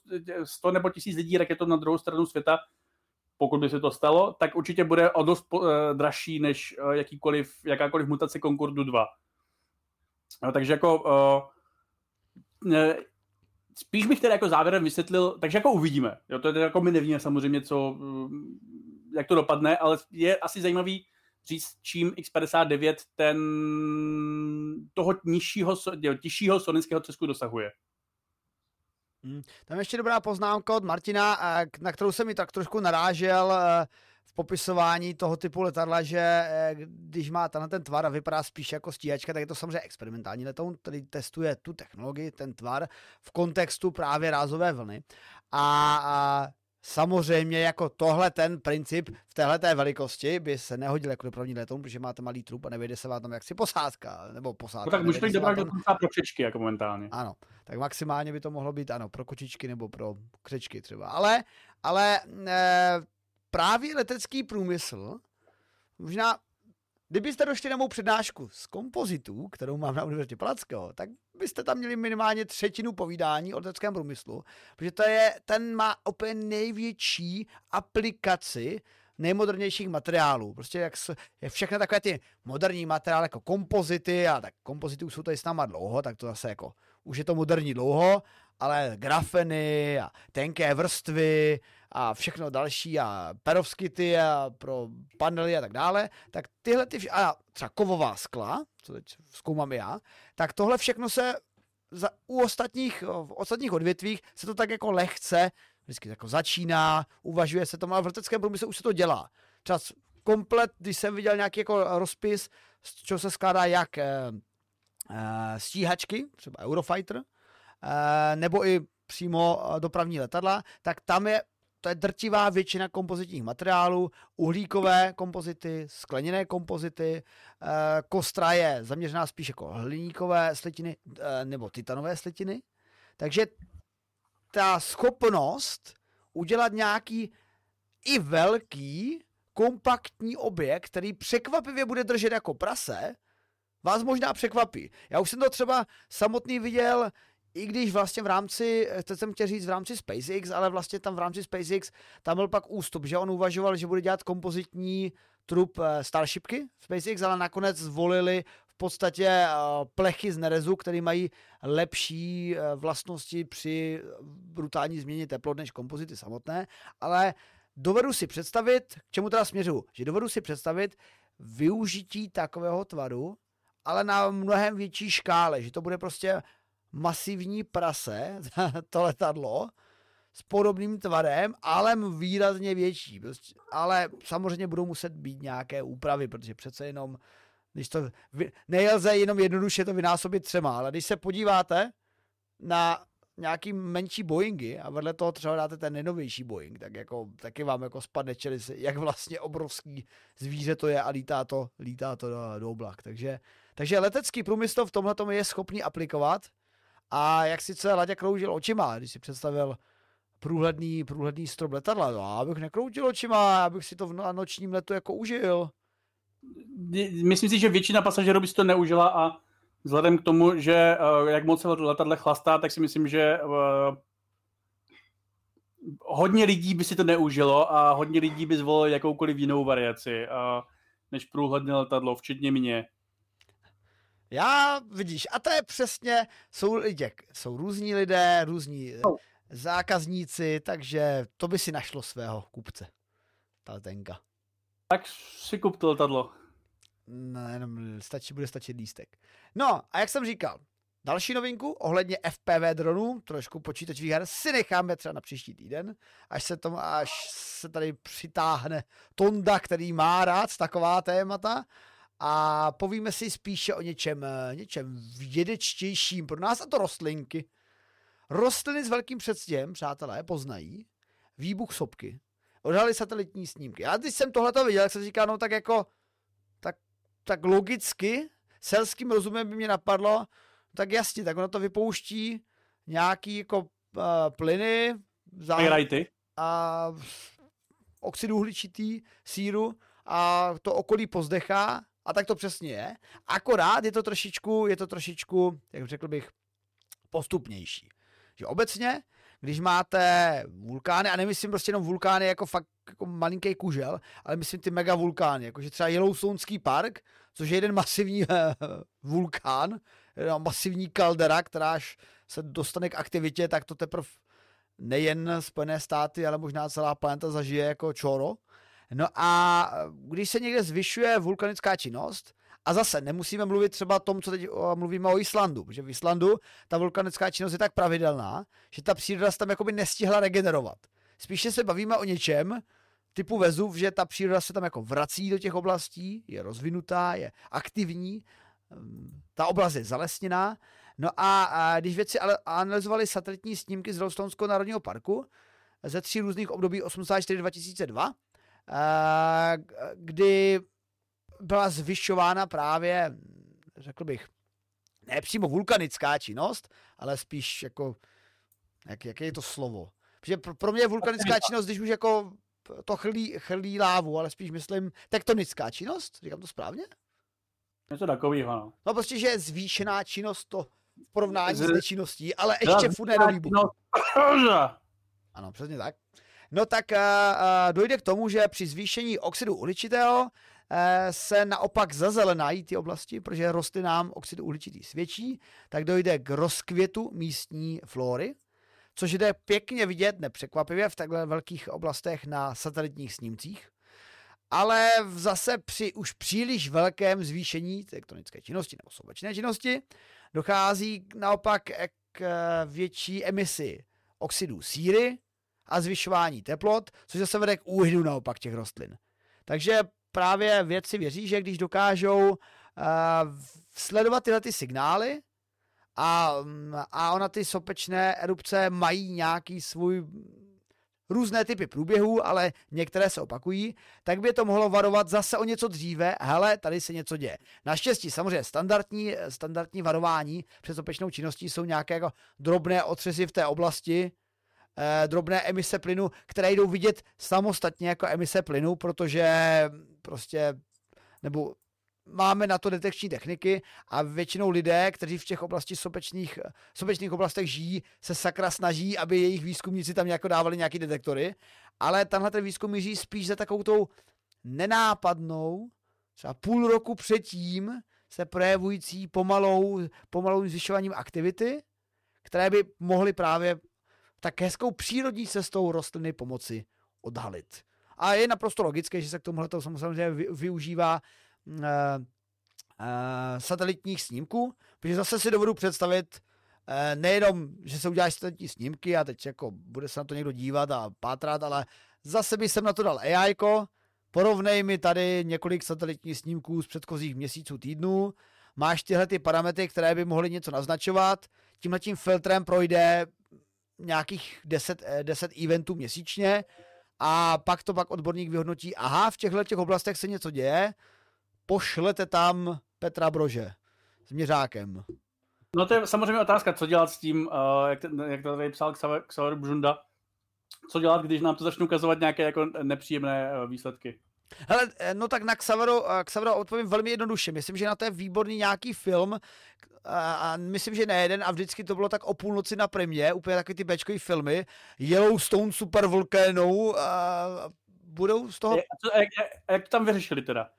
100 nebo 1000 lidí raketou na druhou stranu světa, pokud by se to stalo, tak určitě bude o dost dražší než jakákoliv mutace Concorde 2. No, takže jako spíš bych teda jako závěrem vysvětlil, takže jako uvidíme. Jo, to je jako my nevíme samozřejmě, co, jak to dopadne, ale je asi zajímavý říct, čím X-59 ten toho těžšího sonického třesku dosahuje. Tam ještě dobrá poznámka od Martina, na kterou jsem mi tak trošku narážel v popisování toho typu letadla, že když má ten tvar a vypadá spíš jako stíhačka, tak je to samozřejmě experimentální letoun, který testuje tu technologii, ten tvar v kontextu právě rázové vlny. A samozřejmě jako tohle ten princip v téhleté velikosti by se nehodil jako dopravní letoun, protože máte malý trup a nevejde se vám tam jaksi posádka, nebo posádka. No tak můžete jít dopravit pro kočičky jako momentálně. Ano, tak maximálně by to mohlo být, ano, pro kočičky nebo pro křečky třeba. Ale právě letecký průmysl, možná, kdybyste došli na mou přednášku z kompozitů, kterou mám na Univerzitě Palackého, tak byste tam měli minimálně 1/3 povídání o leteckém průmyslu, protože ten má úplně největší aplikaci nejmodernějších materiálů. Prostě jak všechny takové ty moderní materiály jako kompozity, a tak kompozity už jsou tady s náma dlouho, tak to zase jako, už je to moderní dlouho, ale grafeny a tenké vrstvy a všechno další a perovskity a pro panely a tak dále, tak tyhle ty a třeba kovová skla, co teď zkoumám já, tak tohle všechno se v ostatních odvětvích se to tak jako lehce vždycky jako začíná, uvažuje se to, ale v leteckém průmyslu už se to dělá. Třeba komplet, když jsem viděl nějaký jako rozpis, z čeho se skládá jak stíhačky, třeba Eurofighter, nebo i přímo dopravní letadla, tak tam to je drtivá většina kompozitních materiálů, uhlíkové kompozity, skleněné kompozity, kostra je zaměřená spíš jako hliníkové slitiny nebo titanové slitiny, takže ta schopnost udělat nějaký i velký kompaktní objekt, který překvapivě bude držet jako prase, vás možná překvapí. Já už jsem to třeba samotný viděl, i když vlastně v rámci SpaceX, ale vlastně tam v rámci SpaceX tam byl pak ústup, že on uvažoval, že bude dělat kompozitní trup Starshipky SpaceX, ale nakonec zvolili v podstatě plechy z nerezu, které mají lepší vlastnosti při brutální změně teplot než kompozity samotné, ale dovedu si představit, k čemu teda směřuju, že dovedu si představit využití takového tvaru, ale na mnohem větší škále, že to bude prostě masivní prase, to letadlo, s podobným tvarem, ale výrazně větší. Ale samozřejmě budou muset být nějaké úpravy, protože přece jenom, když to nelze jenom jednoduše to vynásobit 3, ale když se podíváte na nějaký menší Boeingy a vedle toho třeba dáte ten nejnovější Boeing, tak jako, taky vám jako spadne čelí, jak vlastně obrovský zvíře to je a lítá to do oblak. Takže letecký průmysl v tomhletom je schopný aplikovat. A jak sice Laďa kroužil očima, když si představil průhledný strop letadla, no já bych nekroutil očima, já bych si to v nočním letu jako užil. Myslím si, že většina pasažerů by si to neužila, a vzhledem k tomu, že jak moc se letadle chlastá, tak si myslím, že hodně lidí by si to neužilo a hodně lidí by zvolilo jakoukoliv jinou variaci než průhledné letadlo, včetně mě. Já, vidíš, a to je přesně, jsou různí lidé, různí zákazníci, takže to by si našlo svého kupce, ta letenka. Tak si kup to letadlo. No, jenom bude stačit lístek. No, a jak jsem říkal, další novinku ohledně FPV dronů, trošku počítačových her, si necháme třeba na příští týden, až se tady přitáhne Tonda, který má rád taková témata. A povíme si spíše o něčem vědečtějším pro nás, a to rostlinky. Rostliny s velkým předstěhem, přátelé, poznají výbuch sopky. Odhalili satelitní snímky. Já když jsem tohleto viděl, jak jsem říkal, no tak jako, tak logicky, selským rozumem by mě napadlo, tak jasně, tak ono to vypouští nějaký jako plyny, a oxid uhličitý, síru a to okolí pozdechá a tak to přesně je. Akorát je to trošičku, jak řekl bych, postupnější. Že obecně, když máte vulkány, a nemyslím prostě jenom vulkány jako fakt jako malinký kužel, ale myslím ty mega vulkány, jakože třeba Yellowstoneský park, což je jeden masivní vulkán, masivní kaldera, která až se dostane k aktivitě, tak to teprve nejen Spojené státy, ale možná celá planeta zažije jako čoro. No a když se někde zvyšuje vulkanická činnost, a zase nemusíme mluvit třeba o tom, co teď mluvíme o Islandu, protože v Islandu ta vulkanická činnost je tak pravidelná, že ta příroda se tam jakoby nestihla regenerovat. Spíše se bavíme o něčem typu Vezuv, že ta příroda se tam jako vrací do těch oblastí, je rozvinutá, je aktivní, ta oblast je zalesněná. No a když vědci analyzovali satelitní snímky z Yellowstoneského národního parku ze 3 různých období 1984–2002, kdy byla zvyšována právě, řekl bych, ne přímo vulkanická činnost, ale spíš jako, jaké je to slovo. Protože pro mě je vulkanická činnost, když už jako to chrlí lávu, ale spíš myslím tektonická činnost, říkám to správně? Něco takového, no. No prostě, že je zvýšená činnost to v porovnání s nečinností, ale ještě furt ne do výbuchu. Ano, přesně tak. No tak dojde k tomu, že při zvýšení oxidu uhličitého se naopak zazelenají ty oblasti, protože rostlinám oxid uhličitý svědčí, tak dojde k rozkvětu místní flóry, což jde pěkně vidět, nepřekvapivě, v takhle velkých oblastech na satelitních snímcích, ale zase při už příliš velkém zvýšení tektonické činnosti nebo slunečné činnosti dochází naopak k větší emisi oxidů síry a zvyšování teplot, což zase vede k úhynu naopak těch rostlin. Takže právě vědci věří, že když dokážou sledovat tyhle ty signály a ona ty sopečné erupce mají nějaký svůj různé typy průběhů, ale některé se opakují, tak by to mohlo varovat zase o něco dříve, hele, tady se něco děje. Naštěstí samozřejmě standardní varování před sopečnou činností jsou nějaké jako drobné otřesy v té oblasti, drobné emise plynu, které jdou vidět samostatně jako emise plynu, protože prostě, nebo máme na to detekční techniky a většinou lidé, kteří v těch oblasti sopečných oblastech žijí, se sakra snaží, aby jejich výzkumníci tam nějak dávali nějaký detektory, ale tenhle ten výzkum míří spíš za takovou tou nenápadnou, třeba půl roku předtím se projevující pomalou zvyšováním aktivity, které by mohly právě tak hezkou přírodní cestou rostliny pomoci odhalit. A je naprosto logické, že se k tomuhleto samozřejmě využívá satelitních snímků, protože zase si dovedu představit nejenom, že se uděláš satelitní snímky a teď jako bude se na to někdo dívat a pátrat, ale zase bych sem na to dal AI-ko, porovnej mi tady několik satelitních snímků z předchozích měsíců, týdnů, máš tyhle ty parametry, které by mohly něco naznačovat, tímhletím filtrem projde nějakých 10 eventů měsíčně a pak odborník vyhodnotí, aha, v těchto oblastech se něco děje, pošlete tam Petra Brože s měřákem. No to je samozřejmě otázka, co dělat s tím, jak to tady psal Xaver Bžunda, co dělat, když nám to začne ukazovat nějaké jako nepříjemné výsledky. Hele, no tak na Xaveru odpovím velmi jednoduše. Myslím, že na to je výborný nějaký film a myslím, že nejeden a vždycky to bylo tak o půlnoci na Primě, úplně takový ty bečkový filmy, Yellowstone super vulkánou a budou z toho... A jak to tam vyřešili teda?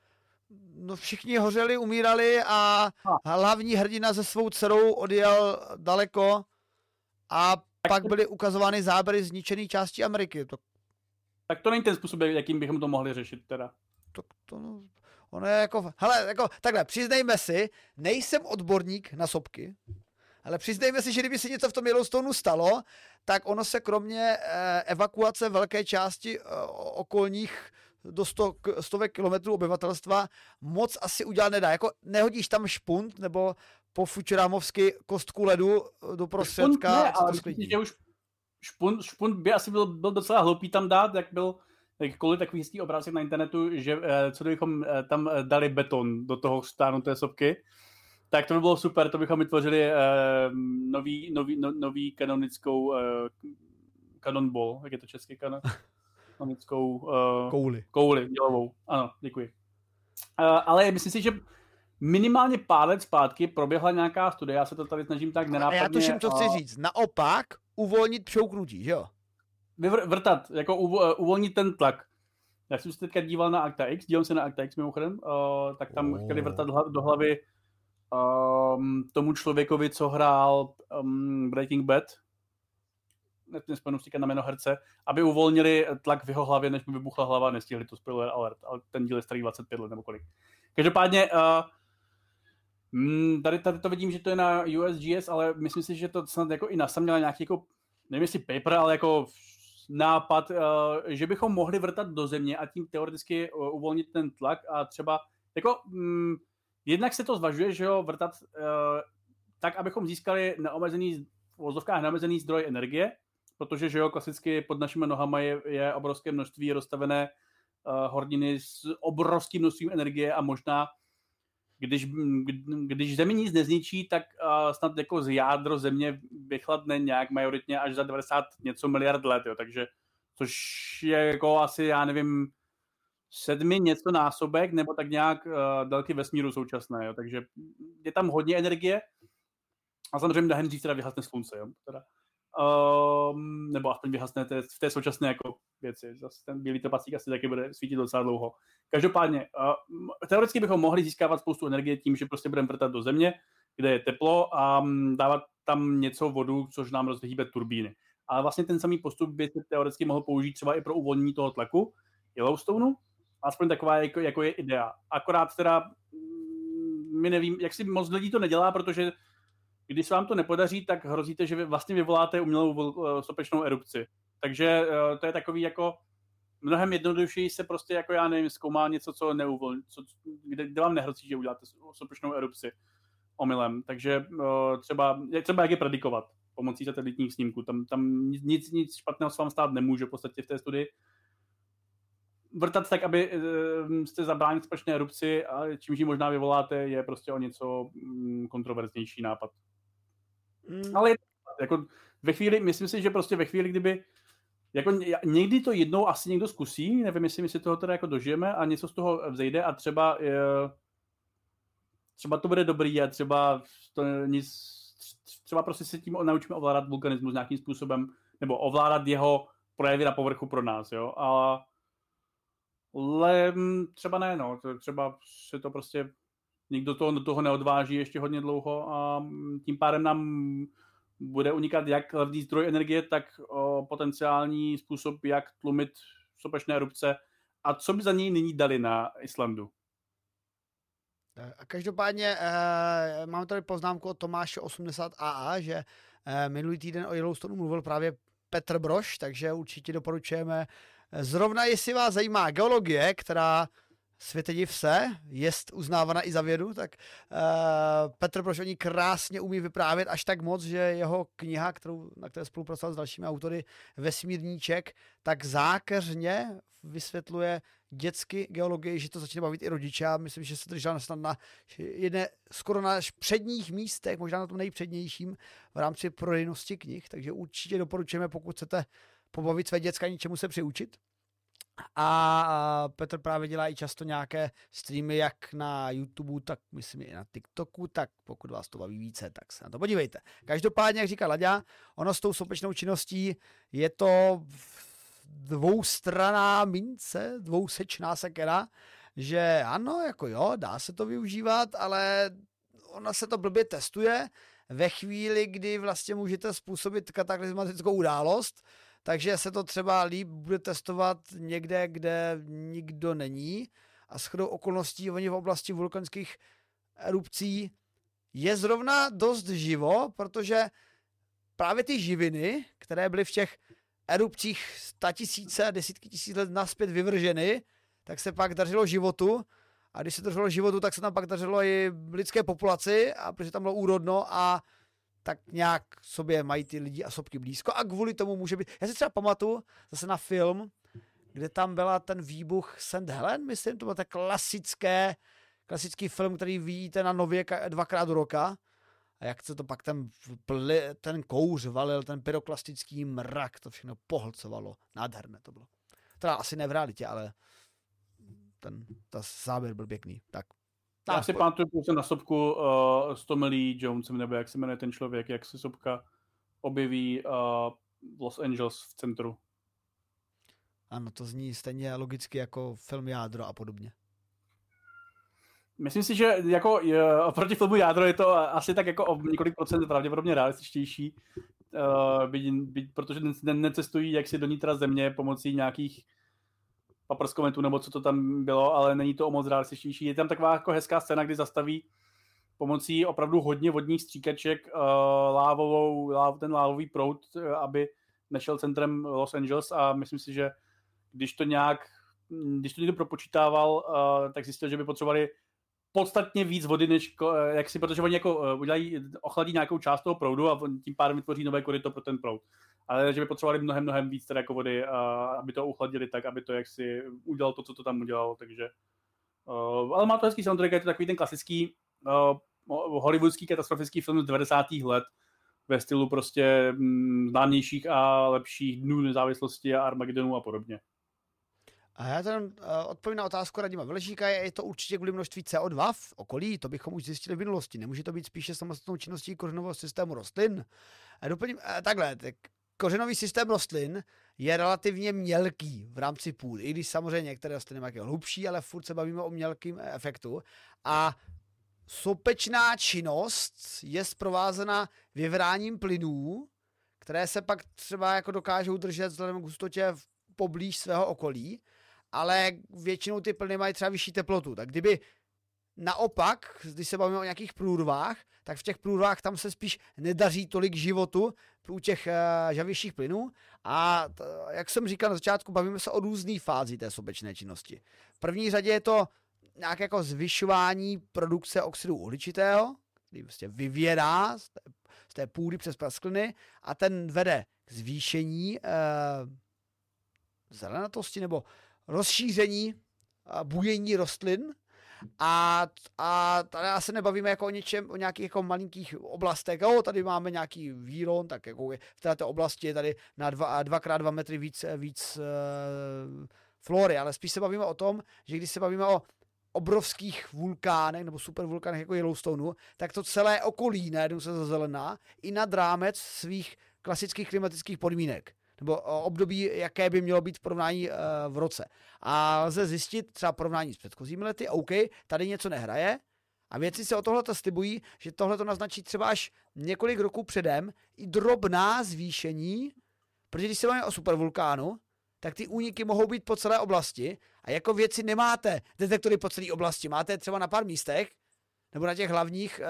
No všichni hořeli, umírali a hlavní hrdina se svou dcerou odjel daleko a pak byly ukazovány záběry zničené části Ameriky. Tak to není ten způsob, jakým bychom to mohli řešit teda. Ono je jako, takhle, přiznejme si, nejsem odborník na sopky, ale přiznejme si, že kdyby se něco v tom Yellowstoneu stalo, tak ono se kromě evakuace velké části okolních do 100 kilometrů obyvatelstva moc asi udělat nedá. Jako nehodíš tam špunt nebo po fučerámovsky kostku ledu do prostředka. Špunt by asi byl docela hloupý tam dát, jak byl jakkoliv takový hezký obrázek na internetu, že co bychom tam dali beton do toho stánu té sopky, tak to by bylo super, to bychom vytvořili nový kanonickou kanonbol, jak je to český kanonickou kouli dělovou. Ano, děkuji. Ale myslím si, že minimálně pár let zpátky proběhla nějaká studie, já se to tady snažím tak nenápadně... Já tuším, co chci říct, naopak uvolnit přoukrutí, že jo? Vrtat, jako uvolnit ten tlak. Já jsem se teďka díval na Akta X, dívám se na Akta X mimochodem, tak tam chtěli vrtat do hlavy tomu člověkovi, co hrál Breaking Bad, nespomenu si na jméno herce, aby uvolnili tlak v jeho hlavě, než mu vybuchla hlava, nestihli to, spoiler alert, ale ten díl je starý 25 let nebo kolik. Každopádně tady to vidím, že to je na USGS, ale myslím si, že to snad jako i NASA měla nějaký, jako, nevím jestli paper, ale jako nápad, že bychom mohli vrtat do země a tím teoreticky uvolnit ten tlak a třeba, jako jednak se to zvažuje, že ho vrtat tak, abychom získali neomezený, v vozovkách neomezený zdroj energie, protože, že jo, klasicky pod našimi nohama je obrovské množství rozstavené horniny s obrovským množstvím energie a možná, když Zemi nic nezničí, tak snad jako z jádro Země vychladne nějak majoritně až za 90 něco miliard let, jo. Takže, což je jako asi, já nevím, 7 něco násobek, nebo tak nějak délky vesmíru současné, jo. Takže je tam hodně energie a samozřejmě dahem dřív teda vyhasne slunce, jo. Teda, nebo aspoň vyhasne v té současné jako věci. Zase ten bílý trpacík asi taky bude svítit docela dlouho. Každopádně, teoreticky bychom mohli získávat spoustu energie tím, že prostě budeme vrtat do země, kde je teplo a dávat tam něco vodu, což nám rozhýbe turbíny. Ale vlastně ten samý postup by se teoreticky mohl použít třeba i pro uvolnění toho tlaku Yellowstoneu, aspoň taková jako je idea. Akorát teda my nevím, jak si moc lidí to nedělá, protože když se vám to nepodaří, tak hrozíte, že vlastně vyvoláte umělou sopečnou erupci. Takže to je takový jako mnohem jednodušší se prostě jako já nevím, zkoumá něco, co neuvolní, kde vám nehrozí, že uděláte sopečnou erupci omylem. Takže třeba jak je predikovat pomocí satelitních snímků. Tam nic špatného se vám stát nemůže v podstatě v té studii. Vrtat tak, aby jste zabránili sopečné erupci a čímž ji možná vyvoláte, je prostě o něco kontroverznější nápad. Ale jako myslím si, že prostě ve chvíli, kdyby jako někdy to jednou asi někdo zkusí, nevím, jestli si toho teda jako dožijeme a něco z toho vzejde a třeba to bude dobrý a třeba prostě se tím naučíme ovládat vulkanismus nějakým způsobem, nebo ovládat jeho projevy na povrchu pro nás, jo, ale třeba ne, no, třeba se to prostě nikdo do toho neodváží ještě hodně dlouho a tím pádem nám bude unikat jak hlavní zdroj energie, tak potenciální způsob, jak tlumit sopečné erupce. A co by za něj nyní dali na Islandu? Každopádně mám tady poznámku od Tomáše 80AA, že minulý týden o Yellowstone mluvil právě Petr Broš, takže určitě doporučujeme. Zrovna jestli vás zajímá geologie, která světe div se, jest uznávaná i za vědu, tak Petr Broš o ní krásně umí vyprávět až tak moc, že jeho kniha, na které spolupracoval s dalšími autory, Vesmírníček, tak zákeřně vysvětluje dětsky geologii, že to začne bavit i rodiče. A myslím, že se držela snad na jedné skoro na předních místech, možná na tom nejpřednějším v rámci prodejnosti knih, takže určitě doporučujeme, pokud chcete pobavit své děcka, ničemu se přiučit. A Petr právě dělá i často nějaké streamy jak na YouTube, tak myslím i na TikToku, tak pokud vás to baví více, tak se na to podívejte. Každopádně, jak říká Laďa, ono s tou soupečnou činností je to dvoustranná mince, dvousečná sekera, že ano, jako jo, dá se to využívat, ale ona se to blbě testuje ve chvíli, kdy vlastně můžete způsobit kataklizmatickou událost, takže se to třeba líp bude testovat někde, kde nikdo není. A shodou okolností oni v oblasti vulkanských erupcí je zrovna dost živo, protože právě ty živiny, které byly v těch erupcích 100 000, desítky tisíc let nazpět vyvrženy, tak se pak dařilo životu. A když se to dařilo životu, tak se tam pak dařilo i lidské populaci, a protože tam bylo úrodno a tak nějak sobě mají ty lidi a sopky blízko a kvůli tomu může být. Já si třeba pamatuju zase na film, kde tam byla ten výbuch St. Helen, myslím, to byl ten klasický film, který vidíte na Nově dvakrát do roka. A jak se to pak ten kouř valil, ten pyroklastický mrak, to všechno pohlcovalo. Nádherné to bylo. Teda asi ne v realitě, ale ten záběr byl pěkný. Tak. Já si pamatuju pouze na sopku s Tommy Lee Jonesem, nebo jak se jmenuje ten člověk, jak se sopka objeví v Los Angeles v centru. Ano, to zní stejně logicky jako film Jádro a podobně. Myslím si, že jako proti filmu Jádro je to asi tak jako o několik procent pravděpodobně realističtější, protože necestují jaksi do nitra země pomocí nějakých paprskometů nebo co to tam bylo, ale není to o moc realističtější. Je tam taková jako hezká scéna, kdy zastaví pomocí opravdu hodně vodních stříkaček ten lávový proud, aby nešel centrem Los Angeles, a myslím si, že když to někdo propočítával, tak zjistil, že by potřebovali podstatně víc vody, než jaksi, protože oni jako ochladí nějakou část toho proudu a tím pádem vytvoří nové koryto pro ten proud. Ale že by potřebovali mnohem víc teda jako vody, aby to uchladili tak, aby to jaksi udělalo to, co to tam udělalo. Takže, ale má to hezký soundtrack, je to takový ten klasický hollywoodský katastrofický film z 90. let ve stylu prostě známějších a lepších dnů nezávislosti a Armagedonu a podobně. A já tady odpovím na otázku Radima Velešíka, je to určitě kvůli množství CO2 v okolí, to bychom už zjistili v minulosti, nemůže to být spíše samostatnou činností kořenového systému rostlin. Doplním, takhle, tak kořenový systém rostlin je relativně mělký v rámci půdy, i když samozřejmě některé rostliny mají hlubší, ale furt se bavíme o mělkým efektu. A sopečná činnost je zprovázena vyvráním plynů, které se pak třeba jako dokážou držet vzhledem k hustotě poblíž svého okolí, ale většinou ty plny mají třeba vyšší teplotu. Tak kdyby naopak, když se bavíme o nějakých průrvách, tak v těch průrvách tam se spíš nedaří tolik životu u těch žavějších plynů. A jak jsem říkal na začátku, bavíme se o různý fázi té sobečné činnosti. V první řadě je to nějaké jako zvyšování produkce oxidu uhličitého, který vlastně vyvěrá z té půdy přes praskliny a ten vede k zvýšení zelenatosti nebo rozšíření bujení rostlin. A tady se nebavíme jako o nějakých jako malinkých oblastech. Jo, tady máme nějaký výron, tak jako v této oblasti je tady na 2x2 metry víc flory, ale spíš se bavíme o tom, že když se bavíme o obrovských vulkánech nebo supervulkánech jako Yellowstoneu, tak to celé okolí najednou se zazelená i nad rámec svých klasických klimatických podmínek nebo období, jaké by mělo být v porovnání v roce. A lze zjistit třeba porovnání s předchozími lety, OK, tady něco nehraje a vědci se o tohleto slibují, že tohleto naznačí třeba až několik roků předem i drobná zvýšení, protože když se máme o supervulkánu, tak ty úniky mohou být po celé oblasti a jako vědci nemáte detektory po celé oblasti, máte je třeba na pár místech nebo na těch hlavních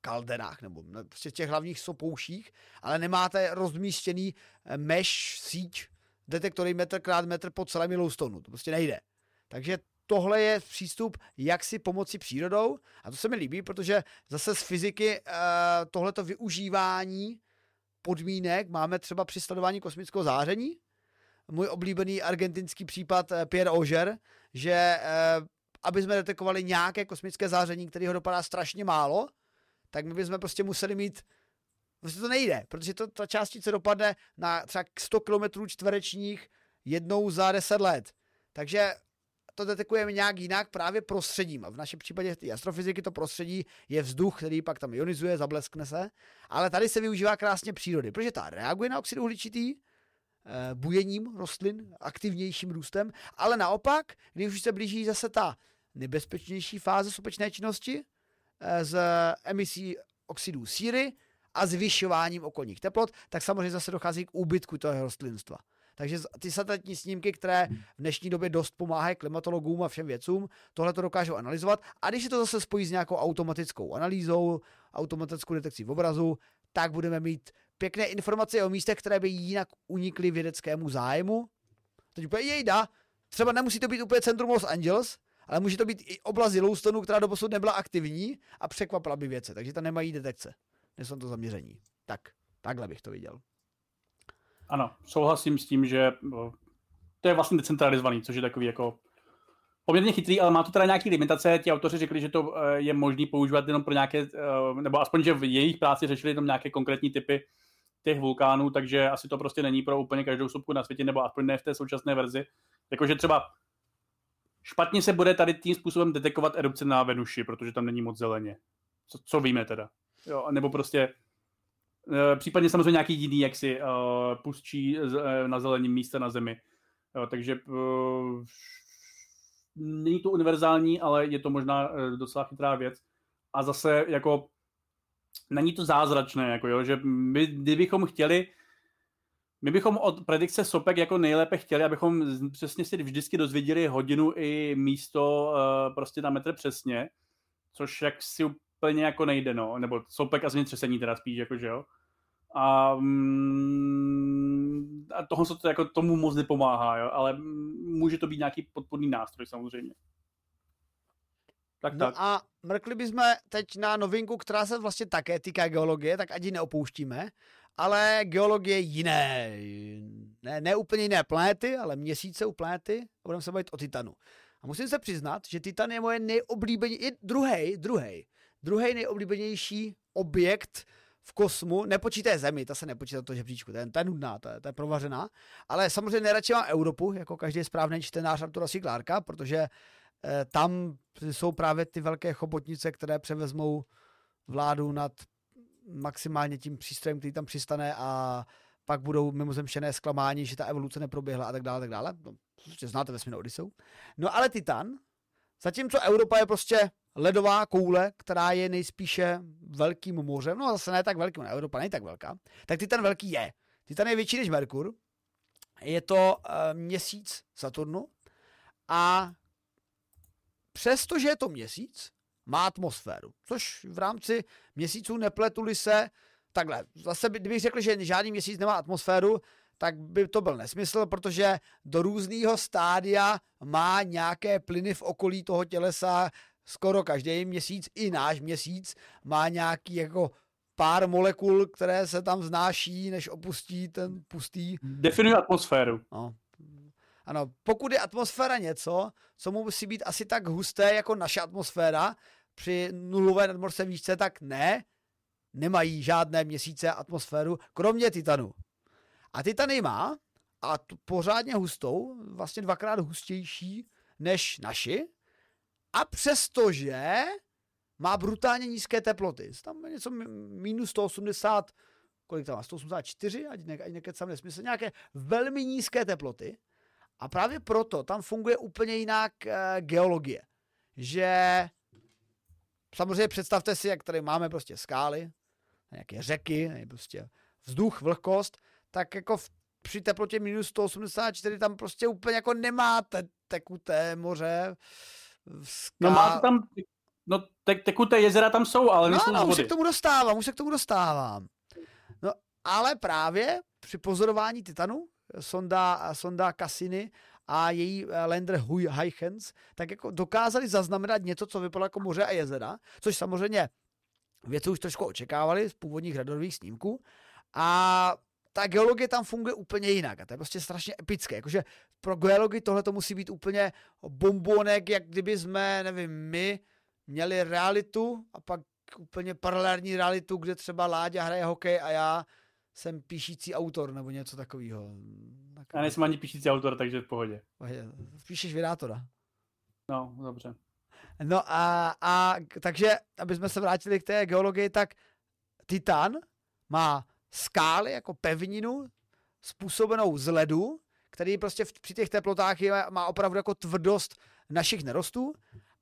kaldenách nebo v těch hlavních sopouších, ale nemáte rozmístěný mesh síť detektory metr krát metr po celém Yellowstoneu. To prostě nejde. Takže tohle je přístup, jak si pomoci přírodou, a to se mi líbí, protože zase z fyziky tohleto využívání podmínek máme třeba při sledování kosmického záření. Můj oblíbený argentinský případ Pierre Auger, že aby jsme detekovali nějaké kosmické záření, kterého dopadá strašně málo, tak my bychom prostě museli mít, prostě to nejde, protože ta částice dopadne na třeba 100 km čtverečních jednou za 10 let. Takže to detekujeme nějak jinak právě prostředím. A v našem případě té astrofyziky to prostředí je vzduch, který pak tam ionizuje, zableskne se. Ale tady se využívá krásně přírody, protože ta reaguje na oxid uhličitý bujením rostlin, aktivnějším růstem, ale naopak, když už se blíží zase ta nebezpečnější fáze sopečné činnosti, z emisí oxidů síry a zvyšováním okolních teplot, tak samozřejmě zase dochází k úbytku toho rostlinstva. Takže ty satelitní snímky, které v dnešní době dost pomáhají klimatologům a všem vědcům, tohle to dokážou analyzovat. A když se to zase spojí s nějakou automatickou analýzou, automatickou detekcí v obrazu, tak budeme mít pěkné informace o místech, které by jinak unikly vědeckému zájmu. Teď úplně jejda, třeba nemusí to být úplně centrum Los Angeles, ale může to být i oblast Yellowstoneu, která doposud nebyla aktivní a překvapila by vědce, takže tam nemají detekce. Nejsou to zaměření. Tak, takhle bych to viděl. Ano, souhlasím s tím, že to je vlastně decentralizovaný, což je takový jako poměrně chytrý, ale má to teda nějaké limitace. Ti autoři řekli, že to je možné používat jenom pro nějaké, nebo aspoň, že v jejich práci řešili jenom nějaké konkrétní typy těch vulkánů, takže asi to prostě není pro úplně každou sopku na světě, nebo aspoň ne v té současné verzi. Jakože třeba špatně se bude tady tím způsobem detekovat erupce na Venuši, protože tam není moc zeleně. Co víme teda? Jo, nebo prostě případně samozřejmě nějaký jiný, jak si pustí na zeleném místě na Zemi. Jo, takže není to univerzální, ale je to možná docela chytrá věc. A zase jako není to zázračné, jako jo, že my, kdybychom chtěli, my bychom od predikce sopek jako nejlépe chtěli, abychom přesně si vždycky dozvěděli hodinu i místo prostě na metr přesně, což jak si úplně jako nejde, no, nebo sopek a zemětřesení teda spíš, jako že jo. A toho se to jako tomu moc nepomáhá, jo, ale může to být nějaký podpůrný nástroj samozřejmě. Tak. A mrkli bychom teď na novinku, která se vlastně také týká geologie, tak ať ji neopouštíme, ale geologie jiné, ne úplně jiné planety, ale měsíce u planety, budeme se bavit o Titanu. A musím se přiznat, že Titan je moje nejoblíbenější, druhý nejoblíbenější objekt v kosmu, nepočítá Zemi, ta se nepočítá to žebříčku, ta je nudná, ta je provařená, ale samozřejmě nejradši mám Europu, jako každý správný čtenář Artura C. Clarka, protože tam jsou právě ty velké chobotnice, které převezmou vládu nad maximálně tím přístrojem, který tam přistane a pak budou mimozemštěné zklamání, že ta evoluce neproběhla a tak dále, tak dále. No, znáte Vesmírnou Odiseu. No ale Titan, zatímco Europa je prostě ledová koule, která je nejspíše velkým mořem, no zase ne tak velkým, Europa není tak velká, tak Titan velký je. Titan je větší než Merkur, je to měsíc Saturnu a přestože je to měsíc, má atmosféru, což v rámci měsíců nepletuli se takhle. Zase kdybych řekl, že žádný měsíc nemá atmosféru, tak by to byl nesmysl, protože do různého stádia má nějaké plyny v okolí toho tělesa, skoro každý měsíc, i náš měsíc má nějaký jako pár molekul, které se tam vznáší, než opustí ten pustý... Definuji atmosféru. No. Ano, pokud je atmosféra něco, co musí být asi tak husté jako naše atmosféra při nulové nadmořské výšce, tak ne, nemají žádné měsíce atmosféru, kromě Titanu. A Titan ji má, a pořádně hustou, vlastně dvakrát hustější než naši, a přestože má brutálně nízké teploty. Tam je něco minus 180, kolik tam má, 184, ať nekecám nesmysl, nějaké velmi nízké teploty. A právě proto tam funguje úplně jinak geologie, že samozřejmě představte si, jak tady máme prostě skály, nějaké řeky, prostě vzduch, vlhkost, tak jako při teplotě minus 184 tam prostě úplně jako nemáte tekuté moře. No máte tam, no tekuté jezera tam jsou, ale nejsou z vody. Už se k tomu dostávám, No ale právě při pozorování Titanu, sonda Cassini a její lander Huygens, tak jako dokázali zaznamenat něco, co vypadalo jako moře a jezera, což samozřejmě vědci už trošku očekávali z původních radarových snímků a ta geologie tam funguje úplně jinak a to je prostě strašně epické, jakože pro geologii tohle to musí být úplně bombonek, jak kdyby jsme, nevím, my měli realitu a pak úplně paralelní realitu, kde třeba Láďa hraje hokej a já jsem píšící autor nebo něco takového. Já nejsem ani píšící autor, takže v pohodě. Píšeš vědátora. No, dobře. No a takže, aby jsme se vrátili k té geologii, tak Titan má skály jako pevninu způsobenou z ledu, který prostě při těch teplotách má opravdu jako tvrdost našich nerostů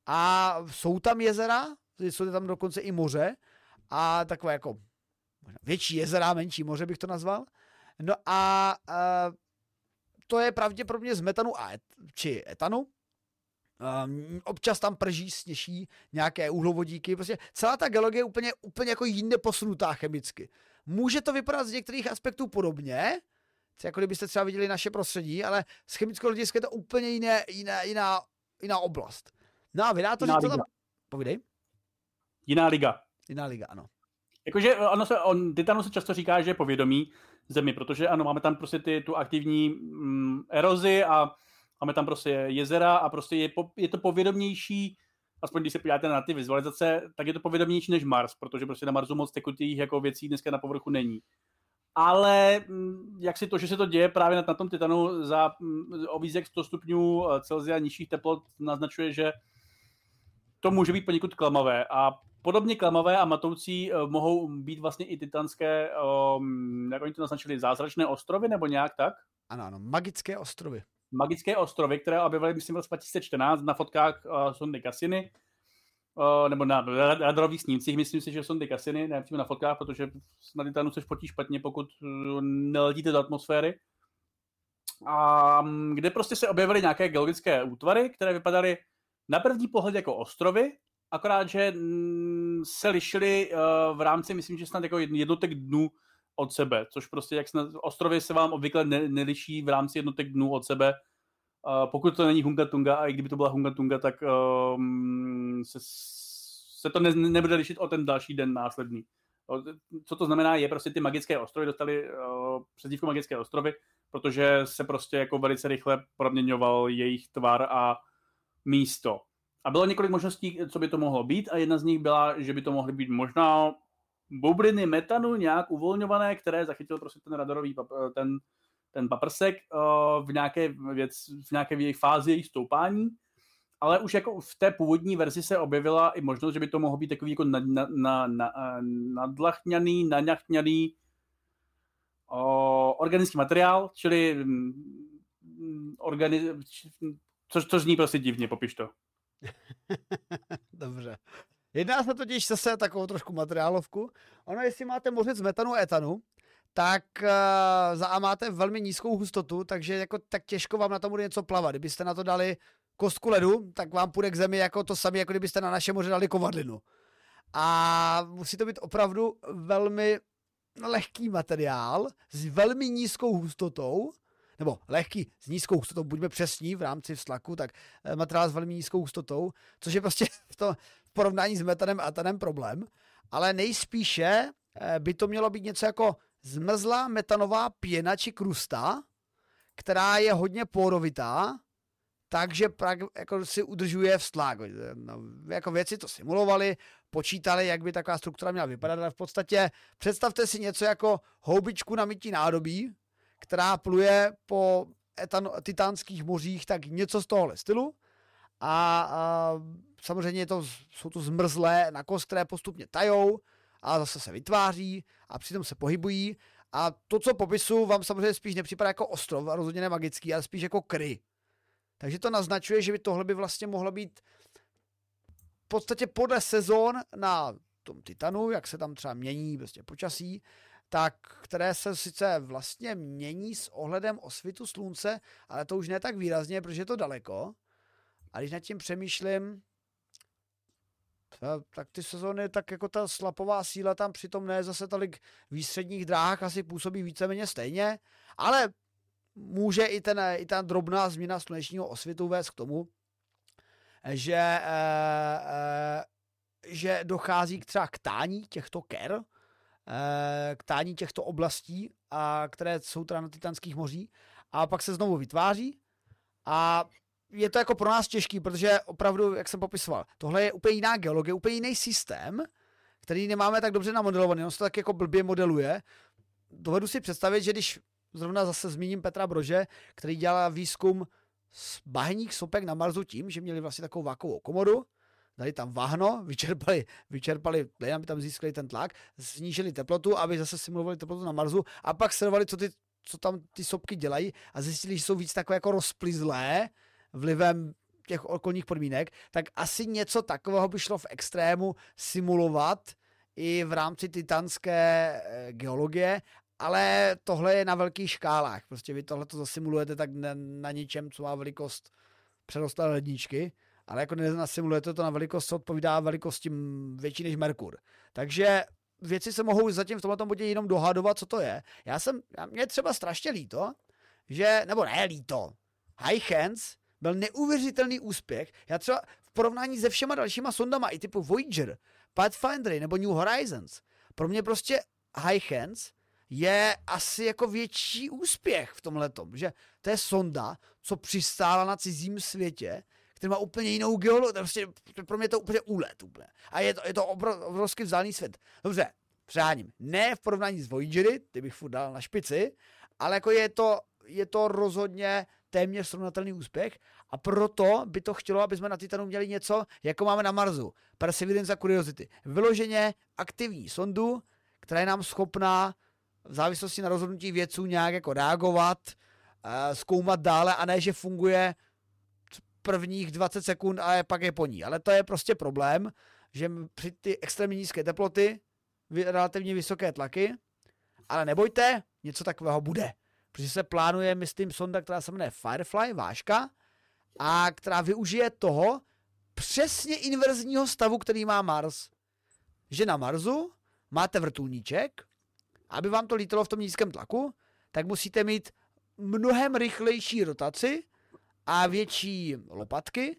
a jsou tam jezera, jsou tam dokonce i moře a takové jako větší jezera, menší moře bych to nazval. No a to je pravděpodobně z metanu a či etanu. Občas tam prží, sněží nějaké uhlovodíky. Prostě celá ta geologie je úplně jako jinde posunutá chemicky. Může to vypadat z některých aspektů podobně, jako kdybyste třeba viděli naše prostředí, ale z chemického hlediska je to úplně jiná oblast. No a vydá to, že to tam... Povídej. Jiná liga, ano. Jakože ono se, Titanu se často říká, že je povědomí Zemi, protože ano, máme tam prostě tu aktivní erozi a máme tam prostě jezera a prostě je to povědomější, aspoň když se podíváte na ty vizualizace, tak je to povědomější než Mars, protože prostě na Marsu moc tekutých jako věcí dneska na povrchu není. Ale jak si to, že se to děje právě na tom Titanu za o více 100 stupňů Celsia nižších teplot, naznačuje, že to může být poněkud klamavé. A podobně klamavé a matoucí mohou být vlastně i titanské, jak oni to naznačili, zázračné ostrovy nebo nějak tak? Ano, magické ostrovy. Magické ostrovy, které objevily, myslím, v roce 2014 na fotkách sondy Cassini, nebo na radarových snímcích, myslím si, že sondy Cassini, ne přímo na fotkách, protože na Titanu se fotí špatně, pokud neletíte do atmosféry. A kde prostě se objevily nějaké geologické útvary, které vypadaly na první pohled jako ostrovy, akorát, že se lišily v rámci, myslím, že snad jako jednotek dnů od sebe, což prostě jak ostrovy se vám obvykle neliší v rámci jednotek dnů od sebe, pokud to není Hunga Tunga, a i kdyby to byla Hunga Tunga, tak se to nebude lišit o ten další den následný. Co to znamená, je prostě ty magické ostrovy dostali přezdívku magické ostrovy, protože se prostě jako velice rychle proměňoval jejich tvar a místo. A bylo několik možností, co by to mohlo být, a jedna z nich byla, že by to mohly být možná bubliny metanu nějak uvolňované, které zachytil prostě ten radarový ten paprsek v nějaké jejich fázi jejich stoupání, ale už jako v té původní verzi se objevila i možnost, že by to mohlo být takový jako naňachňaný organický materiál, čili co zní prostě divně, popiš to. Dobře. Jedná se totiž zase takovou trošku materiálovku. Ono, jestli máte mořec metanu a etanu, tak máte velmi nízkou hustotu, takže jako tak těžko vám na tom bude něco plavat. Kdybyste na to dali kostku ledu, tak vám půjde k zemi jako to samé, jako kdybyste na naše moře dali kovadlinu. A musí to být opravdu velmi lehký materiál s velmi nízkou hustotou, nebo lehký s nízkou hustotou, buďme přesní v rámci vstlaku, tak materiál s velmi nízkou hustotou, což je prostě v porovnání s metanem a etanem problém, ale nejspíše by to mělo být něco jako zmrzlá metanová pěna či krusta, která je hodně porovitá, takže jako si udržuje vztlak. No, jako věci to simulovali, počítali, jak by taková struktura měla vypadat, ale v podstatě představte si něco jako houbičku na mytí nádobí, která pluje po titánských mořích, tak něco z tohohle stylu. A samozřejmě jsou to zmrzlé nakost, které postupně tajou a zase se vytváří a přitom se pohybují. A to, co popisuju, vám samozřejmě spíš nepřipadá jako ostrov, a rozhodně ne magický, ale spíš jako kry. Takže to naznačuje, že by tohle by vlastně mohlo být v podstatě podle sezon na tom Titanu, jak se tam třeba mění vlastně počasí, tak které se sice vlastně mění s ohledem osvitu slunce, ale to už ne tak výrazně, protože je to daleko. A když nad tím přemýšlím, tak ty sezóny, tak jako ta slapová síla tam přitom ne, zase tolik výstředních dráhách asi působí víceméně stejně, ale může i ta drobná změna slunečního osvitu vést k tomu, že dochází třeba k tání těchto ker, k tání těchto oblastí, a které jsou teda na titanských moří, a pak se znovu vytváří. A je to jako pro nás těžký, protože opravdu, jak jsem popisoval, tohle je úplně jiná geologie, úplně jiný systém, který nemáme tak dobře namodelovaný, on se tak jako blbě modeluje. Dovedu si představit, že když zrovna zase zmíním Petra Brože, který dělal výzkum z bahenních sopek na Marsu tím, že měli vlastně takovou vákovou komoru, dali tam váhno, vyčerpali plyn, aby tam získali ten tlak, snížili teplotu, aby zase simulovali teplotu na Marsu, a pak sledovali, co tam ty sopky dělají, a zjistili, že jsou víc takové jako rozplyzlé vlivem těch okolních podmínek, tak asi něco takového by šlo v extrému simulovat i v rámci titanské geologie, ale tohle je na velkých škálách. Prostě vy tohle to zasimulujete tak na ničem, co má velikost přerostlé ledničky, ale jako nenasimulujete to na velikost, co odpovídá velikosti větší než Merkur. Takže věci se mohou zatím v tomto bodě jenom dohadovat, co to je. Mě třeba strašně líto, že, nebo ne líto, High Hands byl neuvěřitelný úspěch. Já třeba v porovnání se všema dalšíma sondama, i typu Voyager, Pathfinder nebo New Horizons, pro mě prostě High Hands je asi jako větší úspěch v tomhletom, že to je sonda, co přistála na cizím světě, který má úplně jinou geologii, prostě pro mě to úplně úlet úplně. A je to obrovský vzdálený svět. Dobře, přeháním. Ne v porovnání s Voyagery, ty bych furt dal na špici, ale jako je to rozhodně téměř srovnatelný úspěch a proto by to chtělo, aby jsme na Titanu měli něco, jako máme na Marsu. Perseverance a Curiosity. Vyloženě aktivní sondu, která je nám schopná v závislosti na rozhodnutí vědců nějak jako reagovat, zkoumat dále a ne, že funguje prvních 20 sekund a pak je po ní. Ale to je prostě problém, že při ty extrémně nízké teploty, relativně vysoké tlaky, ale nebojte, něco takového bude. Protože se plánuje, myslím, sonda, která se jmenuje Firefly, vážka, a která využije toho přesně inverzního stavu, který má Mars. Že na Marsu máte vrtulníček, aby vám to lítalo v tom nízkém tlaku, tak musíte mít mnohem rychlejší rotaci a větší lopatky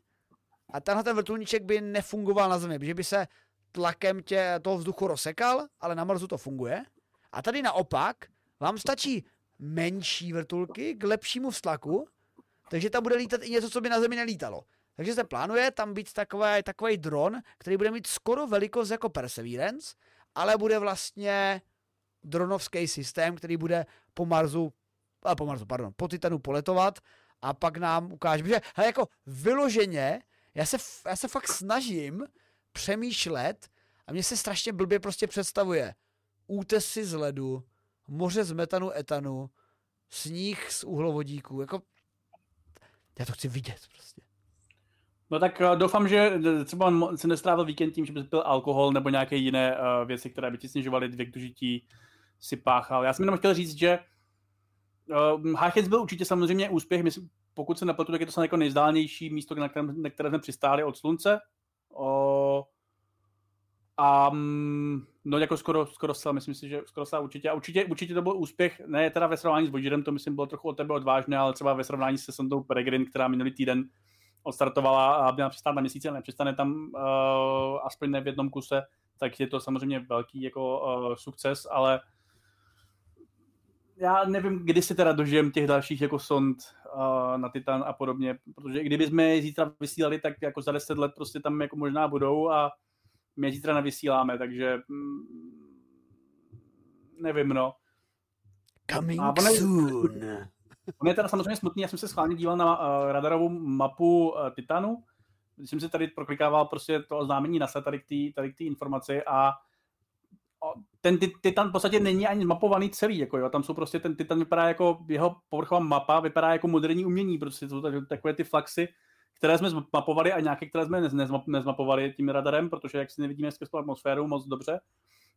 a tenhle ten vrtulníček by nefungoval na Zemi, protože by se tlakem toho vzduchu rozsekal, ale na Marsu to funguje. A tady naopak vám stačí menší vrtulky k lepšímu vztlaku, takže tam bude lítat i něco, co by na Zemi nelítalo. Takže se plánuje tam být takový dron, který bude mít skoro velikost jako Perseverance, ale bude vlastně dronovský systém, který bude po Titanu poletovat a pak nám ukáže, že hele, jako vyloženě, já se fakt snažím přemýšlet a mně se strašně blbě prostě představuje útesy z ledu, moře z metanu, etanu, sníh z uhlovodíků, jako já to chci vidět prostě. No tak doufám, že třeba se nestrávil víkend tím, že by pil alkohol nebo nějaké jiné věci, které by ti snižovaly věk dožití, si páchal. Já jsem jenom chtěl říct, že Hachetz byl určitě samozřejmě úspěch. Myslím, pokud se nepletu, tak je to snad jako nejzdálnější místo, na které jsme přistáli od slunce. Jako skoro zcela, myslím si, že skoro zcela určitě. A určitě to byl úspěch, ne teda ve srovnání s Voyagerem, to myslím bylo trochu od tebe odvážné, ale třeba ve srovnání se sondou Peregrine, která minulý týden odstartovala a měla přistát na měsíci, ale nepřistane tam aspoň ne v jednom kuse, tak je to samozřejmě velký jako sukces, ale já nevím, kdy si teda dožijem těch dalších jako sond na Titan a podobně, protože i kdybychom je zítra vysílali, tak jako za 10 let prostě tam jako možná budou a my je zítra nevysíláme, takže nevím, no. Coming soon. On je teda samozřejmě smutný, já jsem se schválně díval na radarovou mapu Titanu, jsem si tady proklikával prostě to oznámení NASA tady k té informaci a ten Titan v podstatě není ani zmapovaný celý, jako jo, tam jsou prostě, ten Titan vypadá jako, jeho povrchová mapa vypadá jako moderní umění, prostě jsou takové ty flaxy, které jsme zmapovali a nějaké, které jsme nezmapovali tím radarem, protože jak si nevidíme skrz tu atmosféru moc dobře,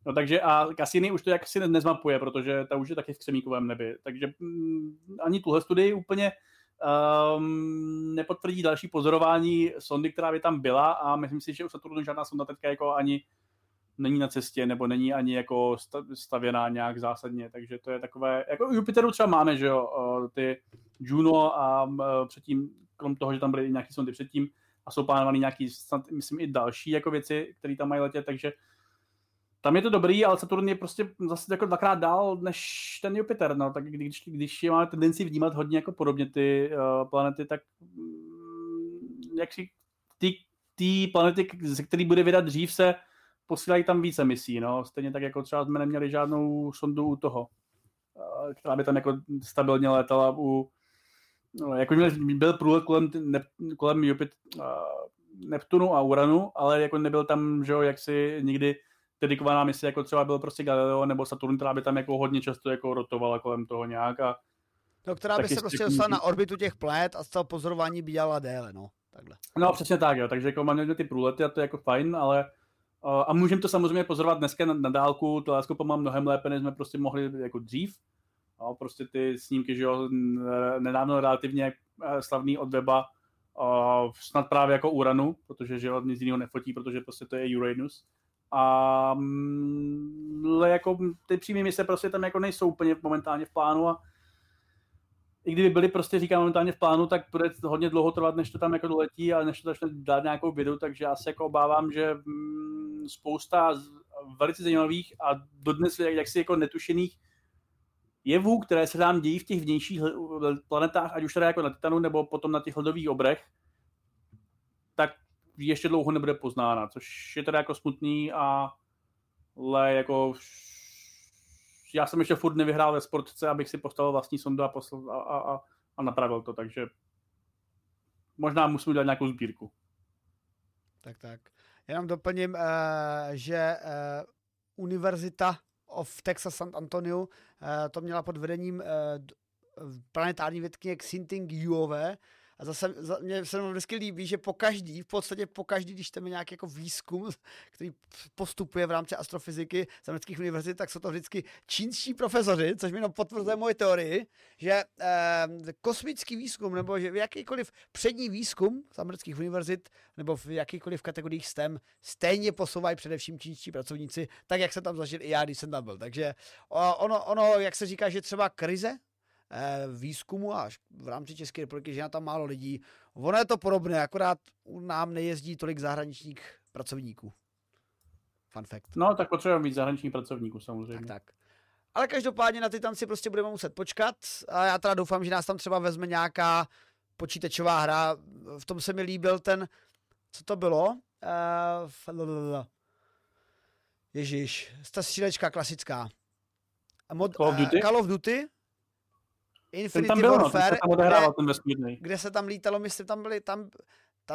no takže a Cassini už to jaksi nezmapuje, protože ta už je taky v křemíkovém nebi, takže ani tuhle studii úplně nepotvrdí další pozorování sondy, která by tam byla a myslím si, že už Saturnu žádná sonda teďka jako ani není na cestě, nebo není ani jako stavěná nějak zásadně, takže to je takové, jako Jupiteru třeba máme, že jo, ty Juno a předtím, krom toho, že tam byly nějaký sondy předtím a jsou plánovaný nějaký, myslím i další jako věci, které tam mají letět, takže tam je to dobrý, ale Saturn je prostě zase jako dvakrát dál než ten Jupiter, no, tak když je máme tendenci vnímat hodně jako podobně ty planety, tak jak si ty planety, ze který bude vydat dřív, se posílají tam více misí, no, stejně tak jako třeba jsme neměli žádnou sondu u toho, která by tam jako stabilně létala u, no, jako byl průlet kolem Neptunu a Uranu, ale jako nebyl tam, že jo, jaksi nikdy dedikovaná misi, jako třeba byl prostě Galileo nebo Saturn, která by tam jako hodně často jako rotovala kolem toho nějak a no, která by se prostě dostala na orbitu těch planet a z toho pozorování by dělala déle, no, takhle. No, přesně tak, jo, takže jako máme ty průlety a to je jako fajn, ale a můžeme to samozřejmě pozorovat dneska na dálku, teleskopem mám mnohem lépe, než jsme prostě mohli jako dřív. A prostě ty snímky, že jo, nedávno relativně slavný od Weba, snad právě jako Uranu, protože že jo, nic jiného nefotí, protože prostě to je Uranus. A jako ty přímé mise prostě tam jako nejsou úplně momentálně v plánu a i kdyby byly prostě říkám momentálně v plánu, tak bude hodně dlouho trvat, než to tam jako doletí a než to začne dát nějakou vědu, takže já se jako obávám, že spousta velice zajímavých a dodnes jaksi jako netušených jevů, které se tam dějí v těch vnějších planetách, ať už teda jako na Titanu nebo potom na těch ledových obrech, tak ještě dlouho nebude poznána, což je teda jako smutný, ale jako já jsem ještě furt nevyhrál ve sportce, abych si postavil vlastní sondu a napravil to, takže možná musím udělat nějakou sbírku. Tak. Jenom doplním, že Univerzita v Texas San Antonio to měla pod vedením planetární vědkyně Xinting Yuové. A zase mě se mnou vždycky líbí, že v podstatě pokaždý, když tam je nějaký jako výzkum, který postupuje v rámci astrofyziky z amerických univerzit, tak jsou to vždycky čínští profesoři, což mi jenom potvrzuje moje teorii, že kosmický výzkum nebo že jakýkoliv přední výzkum z amerických univerzit nebo v jakýkoliv kategoriích STEM stejně posouvají především čínští pracovníci, tak jak jsem tam zažil i já, když jsem tam byl. Takže ono jak se říká, že třeba krize výzkumu až v rámci České republiky, že je tam málo lidí. Ono je to podobné, akorát u nám nejezdí tolik zahraničních pracovníků. Fun fact. No, tak potřebujeme víc zahraničních pracovníků samozřejmě. Tak. Ale každopádně na Titan si prostě budeme muset počkat a já teda doufám, že nás tam třeba vezme nějaká počítačová hra. V tom se mi líbil ten, co to bylo? Ježíš, ta střílečka klasická. Call of Duty? Infinite Warfare, kde se tam lítalo, myslím, tam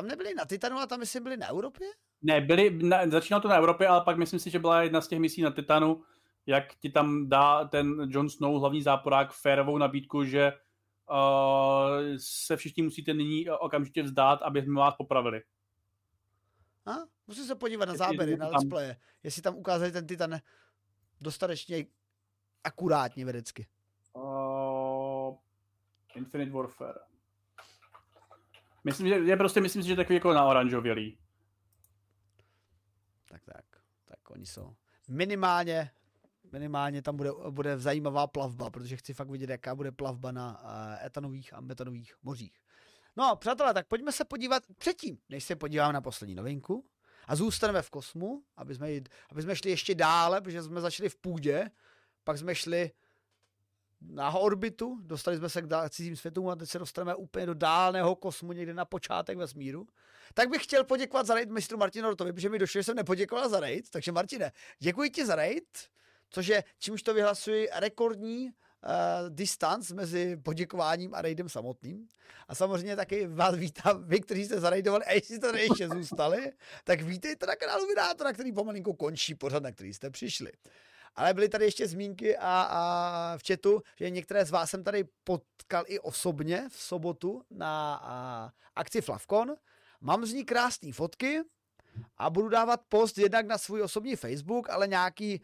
nebyli na Titanu, a tam myslím byli na Evropě? Ne, začínalo to na Evropě, ale pak myslím si, že byla jedna z těch misí na Titanu, jak ti tam dá ten Jon Snow, hlavní záporák, férovou nabídku, že se všichni musíte nyní okamžitě vzdát, aby jsme vás popravili. A? Musím se podívat na záběry, na displeje, jestli tam ukázali ten Titan dostatečně akurátně vědecky. Infinite Warfare. Myslím si, že takový jako na oranžovělý. Tak oni jsou. Minimálně tam bude zajímavá plavba, protože chci fakt vidět, jaká bude plavba na etanových a metanových mořích. No, přátelé, tak pojďme se podívat předtím, než se podíváme na poslední novinku a zůstaneme v kosmu, aby jsme šli ještě dále, protože jsme začali v půdě, pak jsme šli na orbitu, dostali jsme se k cizím světům a teď se dostaneme úplně do dálného kosmu, někde na počátek vesmíru. Tak bych chtěl poděkovat za raid mistru Martinu Rotovi, protože mi došlo, že jsem nepoděkoval za raid, takže Martine, děkuji ti za raid, což je, čímž to vyhlasuji, rekordní distanc mezi poděkováním a raidem samotným. A samozřejmě taky vás vítám, vy, kteří jste zaraidovali a jestli jste ještě zůstali, tak vítejte na kanálu Vydátora, který pomalinku končí pořad, na který jste přišli. Ale byly tady ještě zmínky a v chatu, že některé z vás jsem tady potkal i osobně v sobotu na akci Flavkon. Mám z ní krásné fotky a budu dávat post jednak na svůj osobní Facebook, ale nějaký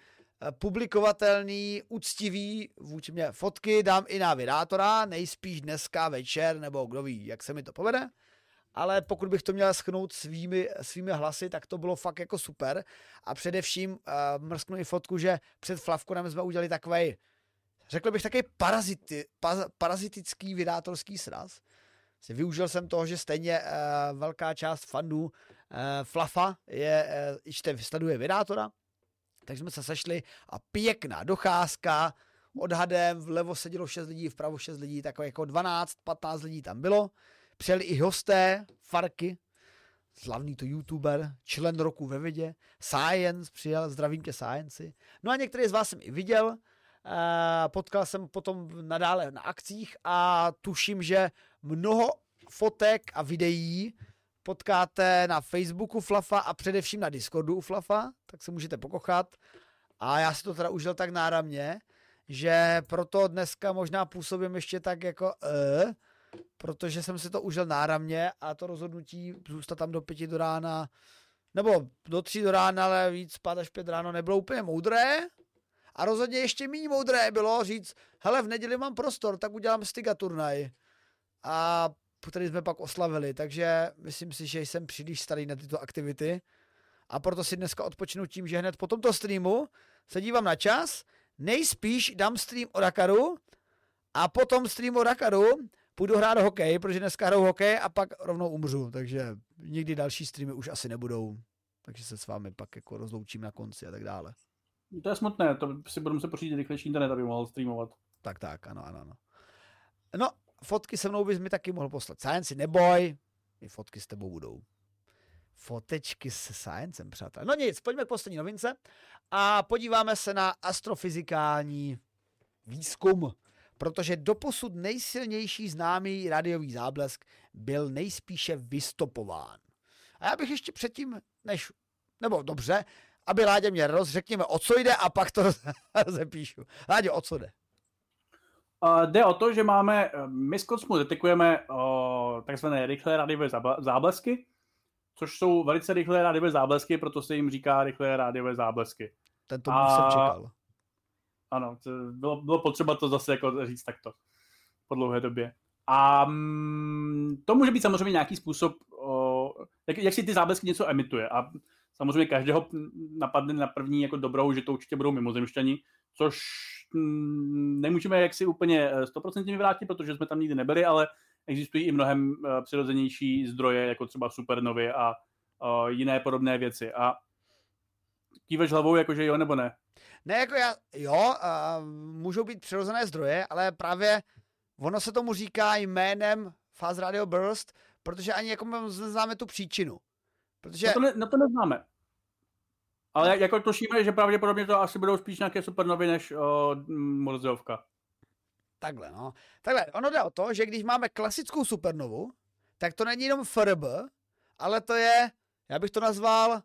publikovatelný, uctivý vůči mě fotky dám i na Vydátora, nejspíš dneska večer, nebo kdo ví, jak se mi to povede. Ale pokud bych to měl schnout svými hlasy, tak to bylo fakt jako super. A především mrsknu i fotku, že před Flavkonem jsme udělali takovej, řekl bych takový parazitický vydátorský sraz. Využil jsem toho, že stejně velká část fanů Flafa sleduje Vydátora. Takže jsme se sešli a pěkná docházka, odhadem vlevo sedělo 6 lidí, vpravo 6 lidí, tak jako 12-15 lidí tam bylo. Přijeli i hosté, Farky, slavný to youtuber, člen roku ve vědě, Science přijel, zdravím tě Scienci. No a některé z vás jsem i viděl, potkal jsem potom nadále na akcích a tuším, že mnoho fotek a videí potkáte na Facebooku Flafa a především na Discordu u Flafa, tak se můžete pokochat. A já si to teda užil tak náramně, že proto dneska možná působím ještě tak jako protože jsem si to užil náramně a to rozhodnutí zůstat tam do 5 do rána, nebo do 3 do rána, ale víc spát až 5 ráno nebylo úplně moudré. A rozhodně ještě méně moudré bylo říct, hele, v neděli mám prostor, tak udělám Stiga turnaj. A který jsme pak oslavili, takže myslím si, že jsem příliš starý na tyto aktivity a proto si dneska odpočnu tím, že hned po tomto streamu se dívám na čas, nejspíš dám stream o Dakaru a potom stream o Dakaru půjdu hrát hokej, protože dneska hraju hokej a pak rovnou umřu, takže nikdy další streamy už asi nebudou, takže se s vámi pak jako rozloučím na konci a tak dále. To je smutné, to si budu muset pořídit rychlejší internet, aby mohl streamovat. Tak, ano. No, fotky se mnou bys mi taky mohl poslat. Science, neboj, i fotky s tebou budou. Fotečky se Sciencem, přátelé. No nic, pojďme k poslední novince a podíváme se na astrofyzikální výzkum, protože doposud nejsilnější známý rádiový záblesk byl nejspíše vystopován. A já bych ještě předtím, aby Láďa mě řekněme, o co jde a pak to rozepíšu. Láďo, o co jde? Jde o to, že my z kosmu detekujeme takzvané rychlé rádiové záblesky, což jsou velice rychlé rádiové záblesky, proto se jim říká rychlé rádiové záblesky. Tento jsem čekal. Ano, bylo potřeba to zase jako říct takto po dlouhé době. A to může být samozřejmě nějaký způsob, jak si ty záblesky něco emituje. A samozřejmě každého napadne na první jako dobrou, že to určitě budou mimozemšťani, což nemůžeme jaksi úplně 100% vrátit, protože jsme tam nikdy nebyli, ale existují i mnohem přirozenější zdroje, jako třeba supernovy a jiné podobné věci. A kýveš hlavou, jakože jo nebo ne? Ne, jako jo, můžou být přirozené zdroje, ale právě ono se tomu říká jménem Fast Radio Burst, protože ani jako neznáme tu příčinu. Protože... Na to neznáme. Ale jako tušíme, že pravděpodobně to asi budou spíš nějaké supernovy než Morzeovka. Takhle, ono jde o to, že když máme klasickou supernovu, tak to není jenom FRB, ale to je, já bych to nazval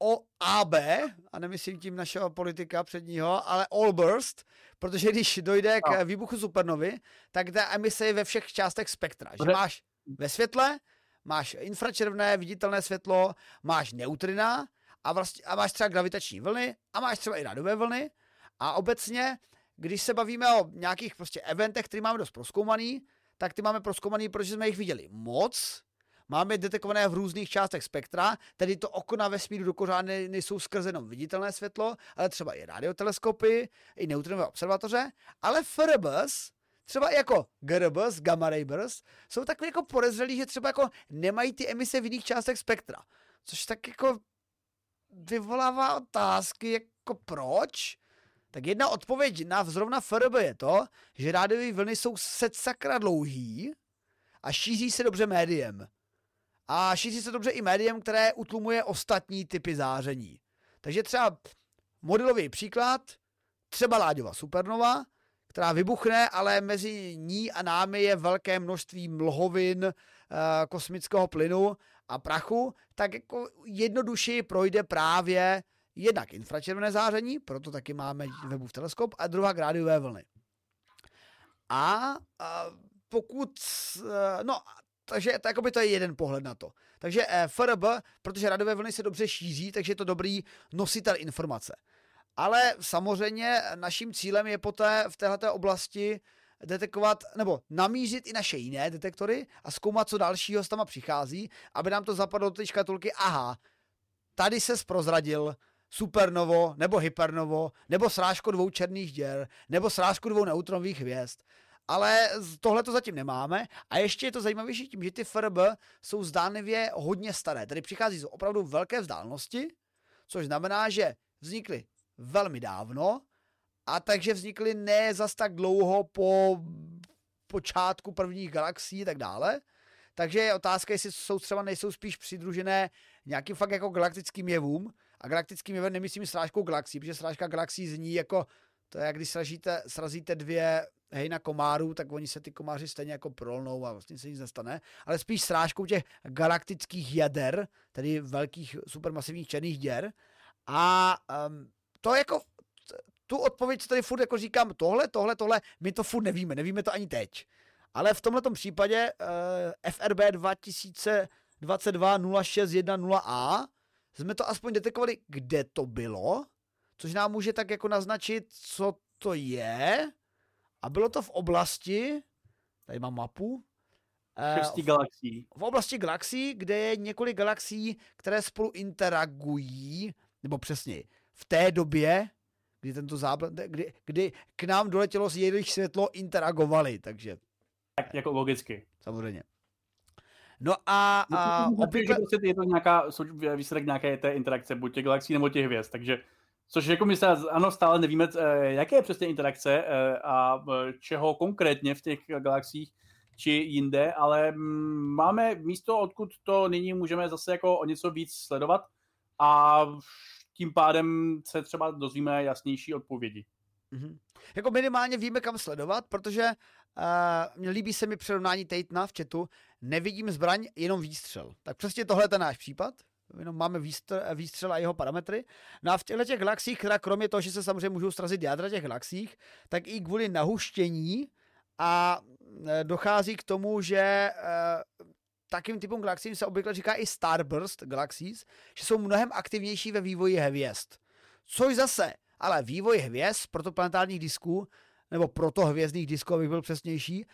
OAB, a nemyslím tím našeho politika předního, ale All Burst, protože když dojde k výbuchu supernovy, tak ta emise je ve všech částech spektra. Že máš ve světle, máš infračervené, viditelné světlo, máš neutrina a máš třeba gravitační vlny a máš třeba i radiové vlny. A obecně, když se bavíme o nějakých prostě eventech, které máme dost prozkoumaný, tak ty máme prozkoumaný, protože jsme jich viděli moc, máme detekované v různých částech spektra, tedy to oko na vesmíru dokonce nejsou skrze jenom viditelné světlo, ale třeba i radioteleskopy, i neutrinové observatoře, ale FRBs, třeba i jako GRBs, gamma ray burst, jsou takový jako podezřelí, že třeba jako nemají ty emise v jiných částech spektra, což tak jako vyvolává otázky, jako proč? Tak jedna odpověď na zrovna FRB je to, že rádiové vlny jsou sakra dlouhý a šíří se dobře médiem. A šíří se dobře i médiem, které utlumuje ostatní typy záření. Takže třeba modelový příklad, třeba Láďova supernova, která vybuchne, ale mezi ní a námi je velké množství mlhovin, kosmického plynu a prachu, tak jako jednodušeji projde právě jednak infračervené záření, proto taky máme Webův teleskop, a druhá rádiové vlny. A pokud... No, takže to je jeden pohled na to. Takže FRB, protože rádiové vlny se dobře šíří, takže je to dobrý nositel informace. Ale samozřejmě naším cílem je poté v této oblasti detekovat, nebo namířit i naše jiné detektory a zkoumat, co dalšího s tam přichází, aby nám to zapadlo do té škatulky, aha, tady se prozradil supernovo, nebo hypernovo, nebo srážku dvou černých děr, nebo srážku dvou neutronových hvězd. Ale tohle to zatím nemáme a ještě je to zajímavější tím, že ty FRB jsou zdánlivě hodně staré. Tady přichází z opravdu velké vzdálenosti, což znamená, že vznikly velmi dávno a takže vznikly ne zas tak dlouho po počátku prvních galaxií a tak dále. Takže je otázka, jestli jsou třeba nejsou spíš přidružené nějakým fakt jako galaktickým jevům. A galaktickým jevem nemyslím srážkou galaxií, protože srážka galaxií zní jako to je, jak když srazíte dvě hejna komárů, tak oni se ty komáři stejně jako prolnou a vlastně se nic nestane. Ale spíš srážkou těch galaktických jader, tedy velkých supermasivních černých děr. A to jako tu odpověď, co tady furt jako říkám, tohle, my to furt nevíme to ani teď. Ale v tomhletom případě FRB 2022-0610A jsme to aspoň detekovali, kde to bylo, což nám může tak jako naznačit, co to je. A bylo to v oblasti, tady mám mapu, V oblasti galaxií, kde je několik galaxií, které spolu interagují, nebo přesněji, v té době, kdy tento kdy k nám doletělo z jejich světlo, interagovali, takže... Tak jako logicky. Samozřejmě. No a obvykle... Je to nějaká, výsledek nějaké té interakce, buď těch galaxií nebo těch hvězd, takže... Což jako my se, ano, stále nevíme, jaké je přesně interakce a čeho konkrétně v těch galaxiích či jinde, ale máme místo, odkud to nyní můžeme zase jako o něco víc sledovat a tím pádem se třeba dozvíme jasnější odpovědi. Mm-hmm. Jako minimálně víme, kam sledovat, protože líbí se mi přirovnání Tatena v chatu, nevidím zbraň, jenom výstřel. Tak přesně tohle je ten náš případ. Jenom máme výstřel a jeho parametry. No a v těch galaxiích, která kromě toho, že se samozřejmě můžou srazit jádra těch galaxiích, tak i kvůli nahuštění a dochází k tomu, že takým typům galaxií se obvykle říká i starburst galaxies, že jsou mnohem aktivnější ve vývoji hvězd. Což zase, ale vývoj hvězd protoplanetárních disků, nebo protohvězdných disků, abych byl přesnější,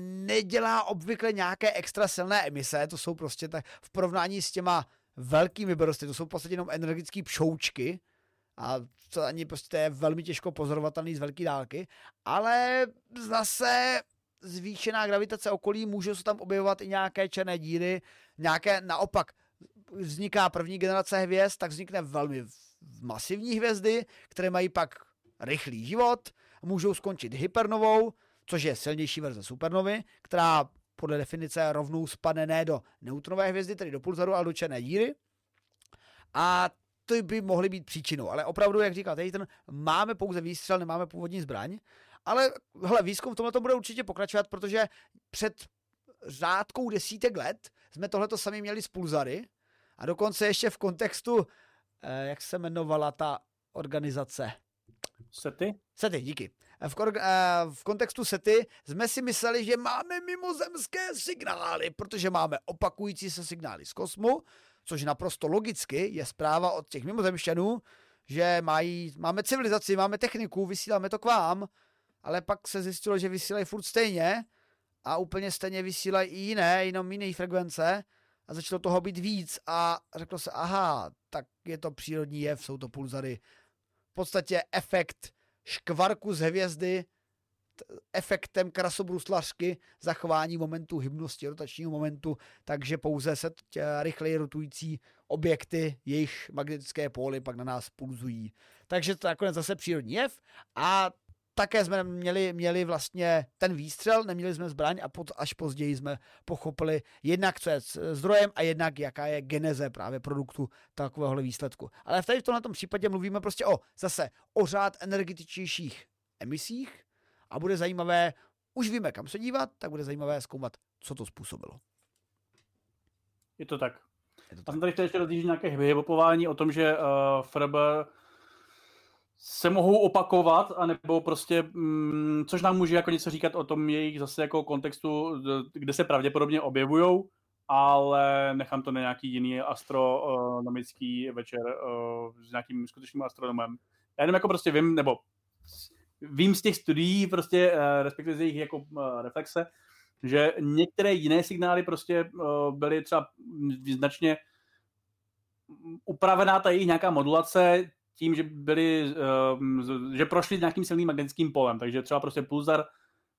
nedělá obvykle nějaké extra silné emise, to jsou prostě tak v porovnání s těma velkými brosty, to jsou v podstatě jenom energické pšoučky a to ani prostě je velmi těžko pozorovatelný z velké dálky, ale zase zvýšená gravitace okolí, můžou se tam objevovat i nějaké černé díry, nějaké naopak vzniká první generace hvězd, tak vznikne velmi masivní hvězdy, které mají pak rychlý život, můžou skončit hypernovou, což je silnější verze supernovy, která podle definice rovnou spadne ne do neutronové hvězdy, tedy do pulzaru, ale do černé díry. A to by mohly být příčinou. Ale opravdu, jak říkal Titan, máme pouze výstřel, nemáme původní zbraň. Ale hele, výzkum v tomhle bude určitě pokračovat, protože před řádkou desítek let jsme tohleto sami měli z pulzary a dokonce ještě v kontextu, jak se jmenovala ta organizace? SETI? SETI, díky. V kontextu SETI jsme si mysleli, že máme mimozemské signály, protože máme opakující se signály z kosmu, což naprosto logicky je zpráva od těch mimozemšťanů, že máme civilizaci, máme techniku, vysíláme to k vám, ale pak se zjistilo, že vysílají furt stejně a úplně stejně vysílají i jiné frekvence a začalo toho být víc a řeklo se, aha, tak je to přírodní jev, jsou to pulzary. V podstatě efekt škvarku z hvězdy efektem krasobruslařky zachování momentu hybnosti, rotačního momentu, takže pouze se rychleji rotující objekty, jejich magnetické póly pak na nás pulzují. Takže to nakonec zase přírodní jev a také jsme měli vlastně ten výstřel, neměli jsme zbraň a až později jsme pochopili jednak, co je zdrojem a jednak, jaká je geneze právě produktu takovéhohle výsledku. Ale v tomto případě mluvíme prostě o řád energetičtějších emisích a bude zajímavé, už víme, kam se dívat, tak bude zajímavé zkoumat, co to způsobilo. Je to tak. A jsem tady chtěl ještě rozjíždět nějaké vyhybopování o tom, že Ferber se mohou opakovat, anebo prostě, což nám může jako něco říkat o tom jejich zase jako kontextu, kde se pravděpodobně objevujou, ale nechám to na nějaký jiný astronomický večer s nějakým skutečným astronomem. Já jenom jako prostě vím, nebo vím z těch studií, prostě respektive z jejich jako reflexe, že některé jiné signály prostě byly třeba značně upravená ta jejich nějaká modulace, tím, že že prošli nějakým silným magnetickým polem, takže třeba prostě pulzar,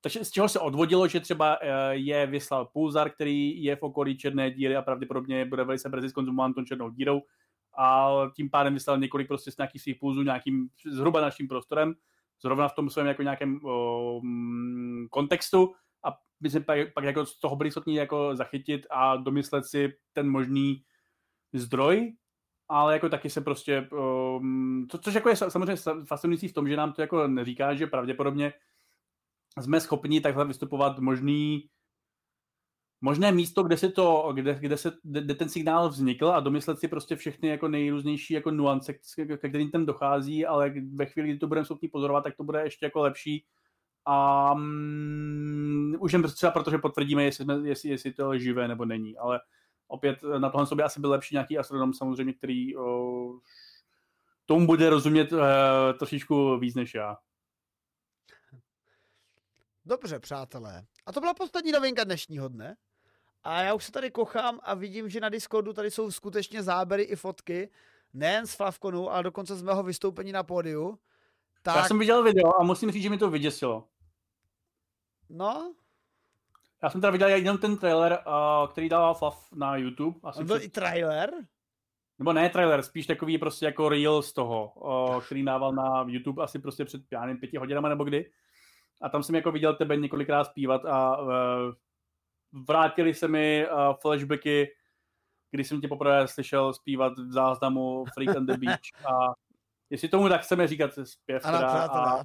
takže z čeho se odvodilo, že třeba je vyslal pulzar, který je v okolí černé díry a pravděpodobně bude velice brzy zkonzumován tou černou dírou a tím pádem vyslal několik prostě z nějakých svých pulzů nějakým zhruba naším prostorem, zrovna v tom svém jako nějakém kontextu a my jsme pak jako z toho byli schopni jako zachytit a domyslet si ten možný zdroj. Ale jako taky se prostě, což jako je samozřejmě fascinující v tom, že nám to jako neříká, že pravděpodobně jsme schopni takhle vystupovat možné místo, kde ten signál vznikl a domyslet si prostě všechny jako nejrůznější jako nuance, ke kterým tam dochází, ale ve chvíli, kdy to budeme schopni pozorovat, tak to bude ještě jako lepší. A už jen třeba protože potvrdíme, jestli to je živé nebo není, ale opět na tohle sobě asi byl lepší nějaký astronom samozřejmě, který tomu bude rozumět trošičku víc než já. Dobře, přátelé. A to byla poslední novinka dnešního dne. A já už se tady kochám a vidím, že na Discordu tady jsou skutečně záběry i fotky, nejen z Flavkonu, ale dokonce z mého vystoupení na pódiu. Tak... Já jsem viděl video a musím říct, že mi to vyděsilo. No? Já jsem teda viděl jenom ten trailer, který dával Flav na YouTube. On byl i trailer? Nebo ne trailer, spíš takový prostě jako reel z toho, který dával na YouTube asi prostě před 5 hodinama nebo kdy. A tam jsem jako viděl tebe několikrát zpívat a vrátili se mi flashbacky, když jsem tě poprvé slyšel zpívat v záznamu Freak on the Beach. A jestli tomu tak chceme říkat, zpěv. Ano,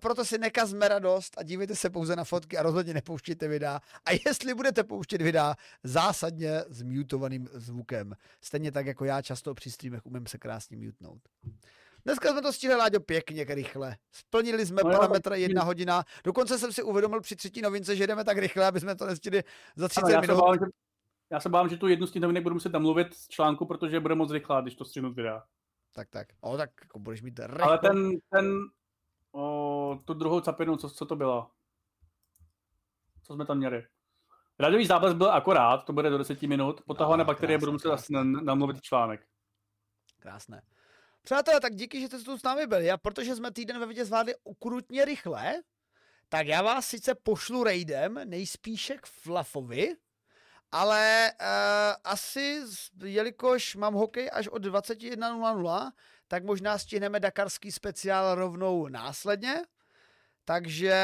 proto si nekazme radost a dívejte se pouze na fotky a rozhodně nepouštíte videa. A jestli budete pouštět videa, zásadně s mutovaným zvukem. Stejně tak jako já často při streamech umím se krásně mutnout. Dneska jsme to stihli, Láďo, pěkně rychle. Splnili jsme parametr 1 hodina. Dokonce jsem si uvědomil při třetí novince, že jdeme tak rychle, aby jsme to nestihli za 30 minut. Já se bávám, že tu jednu z těch novinek budu muset namluvit z článku, protože bude moc rychlá, když to střihnu videa. Tak. O, tak jako budeš mít rychle. Ale tu druhou capinu, co to bylo? Co jsme tam měli? Radiový záblesk byl akorát, to bude do 10 minut. Potahované bakterie budu muset asi namluvit článek. Krásné. Přátelé, tak díky, že jste tu s námi byli. A protože jsme týden ve vědě zvládli okrutně rychle, tak já vás sice pošlu raidem, nejspíše k Flafovi, ale asi, jelikož mám hokej až od 21:00, tak možná stihneme dakarský speciál rovnou následně. Takže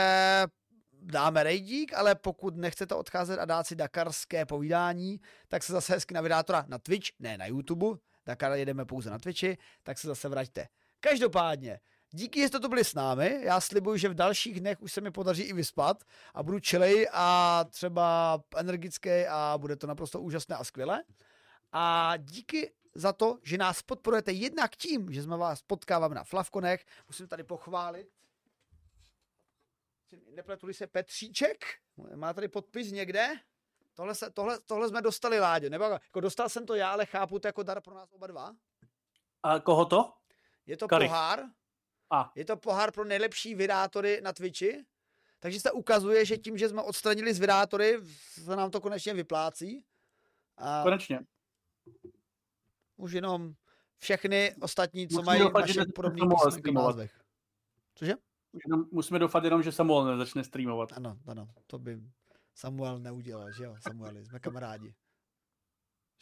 dáme rejdík, ale pokud nechcete odcházet a dát si dakarské povídání, tak se zase hezky na vydátora na Twitch, ne na YouTube, Dakar jedeme pouze na Twitchi, tak se zase vraťte. Každopádně, díky, že jste tu byli s námi, já slibuji, že v dalších dnech už se mi podaří i vyspat a budu chillej a třeba energický a bude to naprosto úžasné a skvělé. A díky za to, že nás podporujete jednak tím, že jsme vás potkávám na Flavkonech, musím tady pochválit, nepletuli se Petříček, má tady podpis někde? Tohle jsme dostali, Láďo. Nebo jako dostal jsem to já, ale chápu to jako dar pro nás oba dva. A koho to? Je to Kari. Pohár. A. Je to pohár pro nejlepší vydátory na Twitchi. Takže se ukazuje, že tím, že jsme odstranili z vydátory, se nám to konečně vyplácí. A konečně. Už jenom všechny ostatní, co musíme mají doufat, naše podobný písmenky názvech. Cože? Musíme doufat jenom, že Samuel nezačne streamovat. Ano, to by... Samuel neudělal, že jo, Samueli, jsme kamarádi,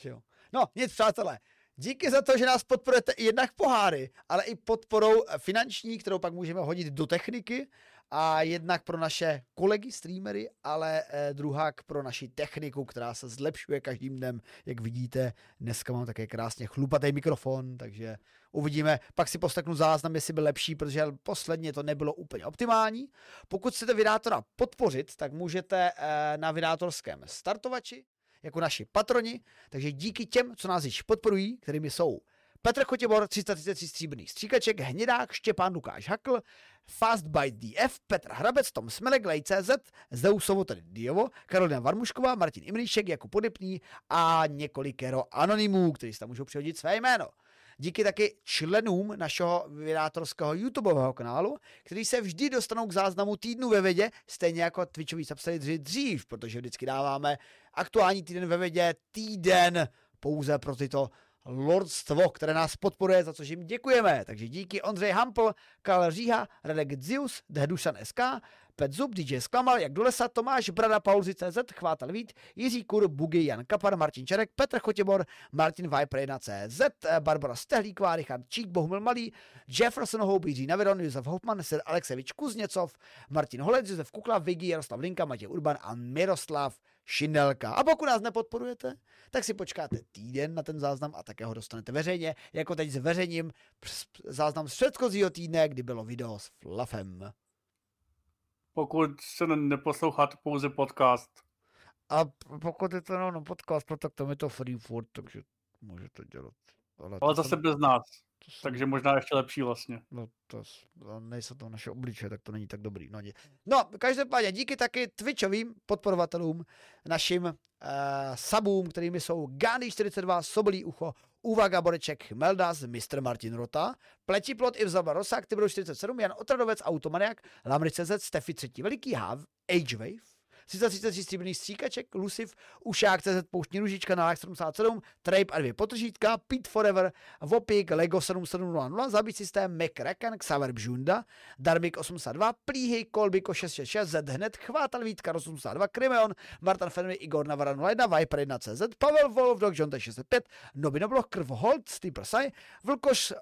že jo. No, nic, přátelé, díky za to, že nás podporujete i jednak poháry, ale i podporou finanční, kterou pak můžeme hodit do techniky a jednak pro naše kolegy, streamery, ale druhák pro naši techniku, která se zlepšuje každým dnem, jak vidíte. Dneska mám také krásně chlupatý mikrofon, takže uvidíme, pak si poslechnu záznam, jestli byl lepší, protože posledně to nebylo úplně optimální. Pokud chcete vydátora podpořit, tak můžete na vydátorském startovači, jako naši patroni, takže díky těm, co nás již podporují, kterými jsou Petr Chotěbor, 333 stříbrných stříkaček, Hnědák, Štěpán Lukáš Hakl, Fast by DF, Petr Hrabec, Tom Smelek, Lej.cz, Zeusovo, tedy Diovo, Karolina Varmušková, Martin Imlíšek, Jakub Podepný a několikero anonymů, kteří si tam můžou přihodit své jméno. Díky taky členům našeho vydátorského YouTubeového kanálu, kteří se vždy dostanou k záznamu týdnu ve vědě, stejně jako Twitchoví subscribeři dřív, protože vždycky dáváme aktuální týden ve vědě, týden pouze pro tyto lordstvo, které nás podporuje, za což jim děkujeme. Takže díky Ondřej Hampl, Karel Říha, Radek Dzius, Dedušan SK, Pet Zub, DJ Sklamal, Jak do lesa, Tomáš Brada, Paulzi.cz, Chvátal Vít, Jiří Kur, Bugy, Jan Kapar, Martin Čerek, Petr Chotěbor, Martin Viper1.cz, Barbara Stehlíková, Richard Čík, Bohumil Malý, Jefferson Houb, Jiří Navidon, Josef Hoffman, Sir Alexevič Kuzněcov, Martin Holec, Josef Kukla, Vigi, Jaroslav Linka, Matěj Urban a Miroslav Šindelka. A pokud nás nepodporujete, tak si počkáte týden na ten záznam a také ho dostanete veřejně, jako teď zveřejním záznam z předchozího týdne, kdy bylo video s Flafem. Pokud se neposloucháte pouze podcast. A pokud je to jenom podcast, tak tam je to free forward, takže můžete dělat. Ale zase to... bez nás, takže možná ještě lepší vlastně. No to nejsou to naše obličeje, tak to není tak dobrý. No každopádně díky taky Twitchovým podporovatelům, našim subům, kterými jsou Gány 42, Sobolí ucho, Uvaga Boreček, Chmeldas, Mr. Martin Rotta, Pletiplot, Ivzaba Rosák, Tibor 47, Jan Otradovec, Automaniak, Lamry.cz, Steffi 3. Veliký, H-Wave, 333 stříbrných stříkaček, Luciv, Ušák, CZ, Pouštní ružička, Nalák 77, Trape a 2 potržítka, Pete Forever, Vopik, Lego 7700, Zabít systém, Mac Rakan, Xaver Bžunda, Darmik 82, Plíhy, Kolbiko 666, Z hned, Chvátal Vítka 82, Krimeon, Martin Fenry, Igor Navara 01, Viper 1 CZ, Pavel Wolf, Dog John T65, Nobinobloch, Krvhold, Stýpr Saj, Vlkoš,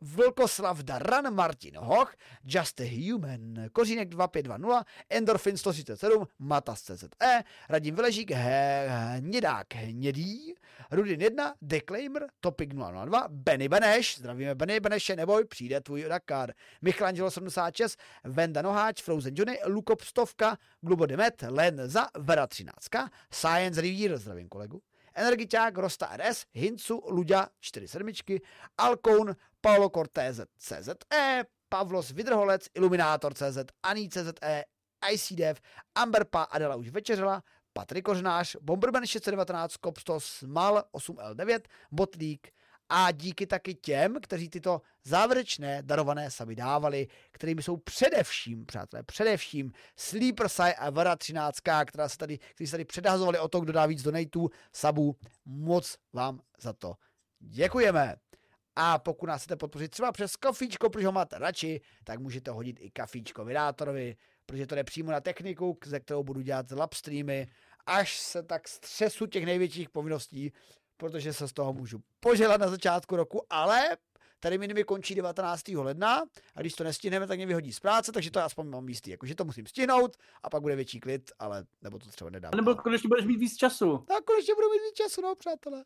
Vlkoslav Daran, Martin Hoch, Just a Human, Kořínek 2520, Endorfin 137, Matas CZE, Radim Veležík, Hnědák Hnědý, Rudin 1, Declaimer, Topic 002, Benny Beneš, zdravíme Benny Beneše, neboj, přijde tvůj Dakar, Michelangelo 76, Venda Noháč, Frozen Johnny, Lukop Stovka, Glubo Demet, Lenza, Vera 13, Science Review, zdravím kolegu, Energiťák, Rosta RS, Hincu, Luďa, 47, Alkoun, Paolo Cortéz, CZE, Pavlos Vidrholec, Iluminátor CZ, Aní CZE, ICDF, Amberpa, Adela už večeřela, Patrik Kořnáš, Bomberman 619, Kopsto, Smal 8L9, Botlík, a díky taky těm, kteří tyto závěrečné darované sami dávali, kterými jsou především, přátelé, především Sleeper Sai a Vera 13, kteří se tady předhazovali o to, kdo dá víc donatů, sabů. Moc vám za to děkujeme. A pokud nás chcete podpořit třeba přes kafíčko, protože ho máte radši, tak můžete hodit i kafíčko vydátorovi, protože to jde přímo na techniku, ze kterou budu dělat lapstreamy, až se tak střesu těch největších povinností, protože se z toho můžu poželat na začátku roku, ale tady minimum končí 19. ledna a když to nestihneme, tak mě vyhodí z práce, takže to aspoň mám jistý, jakože to musím stihnout a pak bude větší klid, ale nebo to třeba nedám. Nebo konečně budeš mít víc času. Tak konečně budu mít víc času, no přátelé.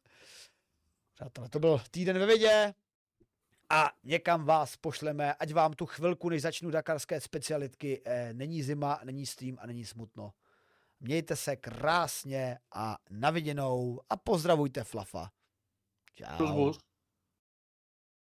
Přátelé, to byl Týden ve vědě a někam vás pošleme, ať vám tu chvilku, než začnu dakarské specialitky, není zima, není stream a není smutno. Mějte se krásně a na viděnou a pozdravujte Flafa. Čau.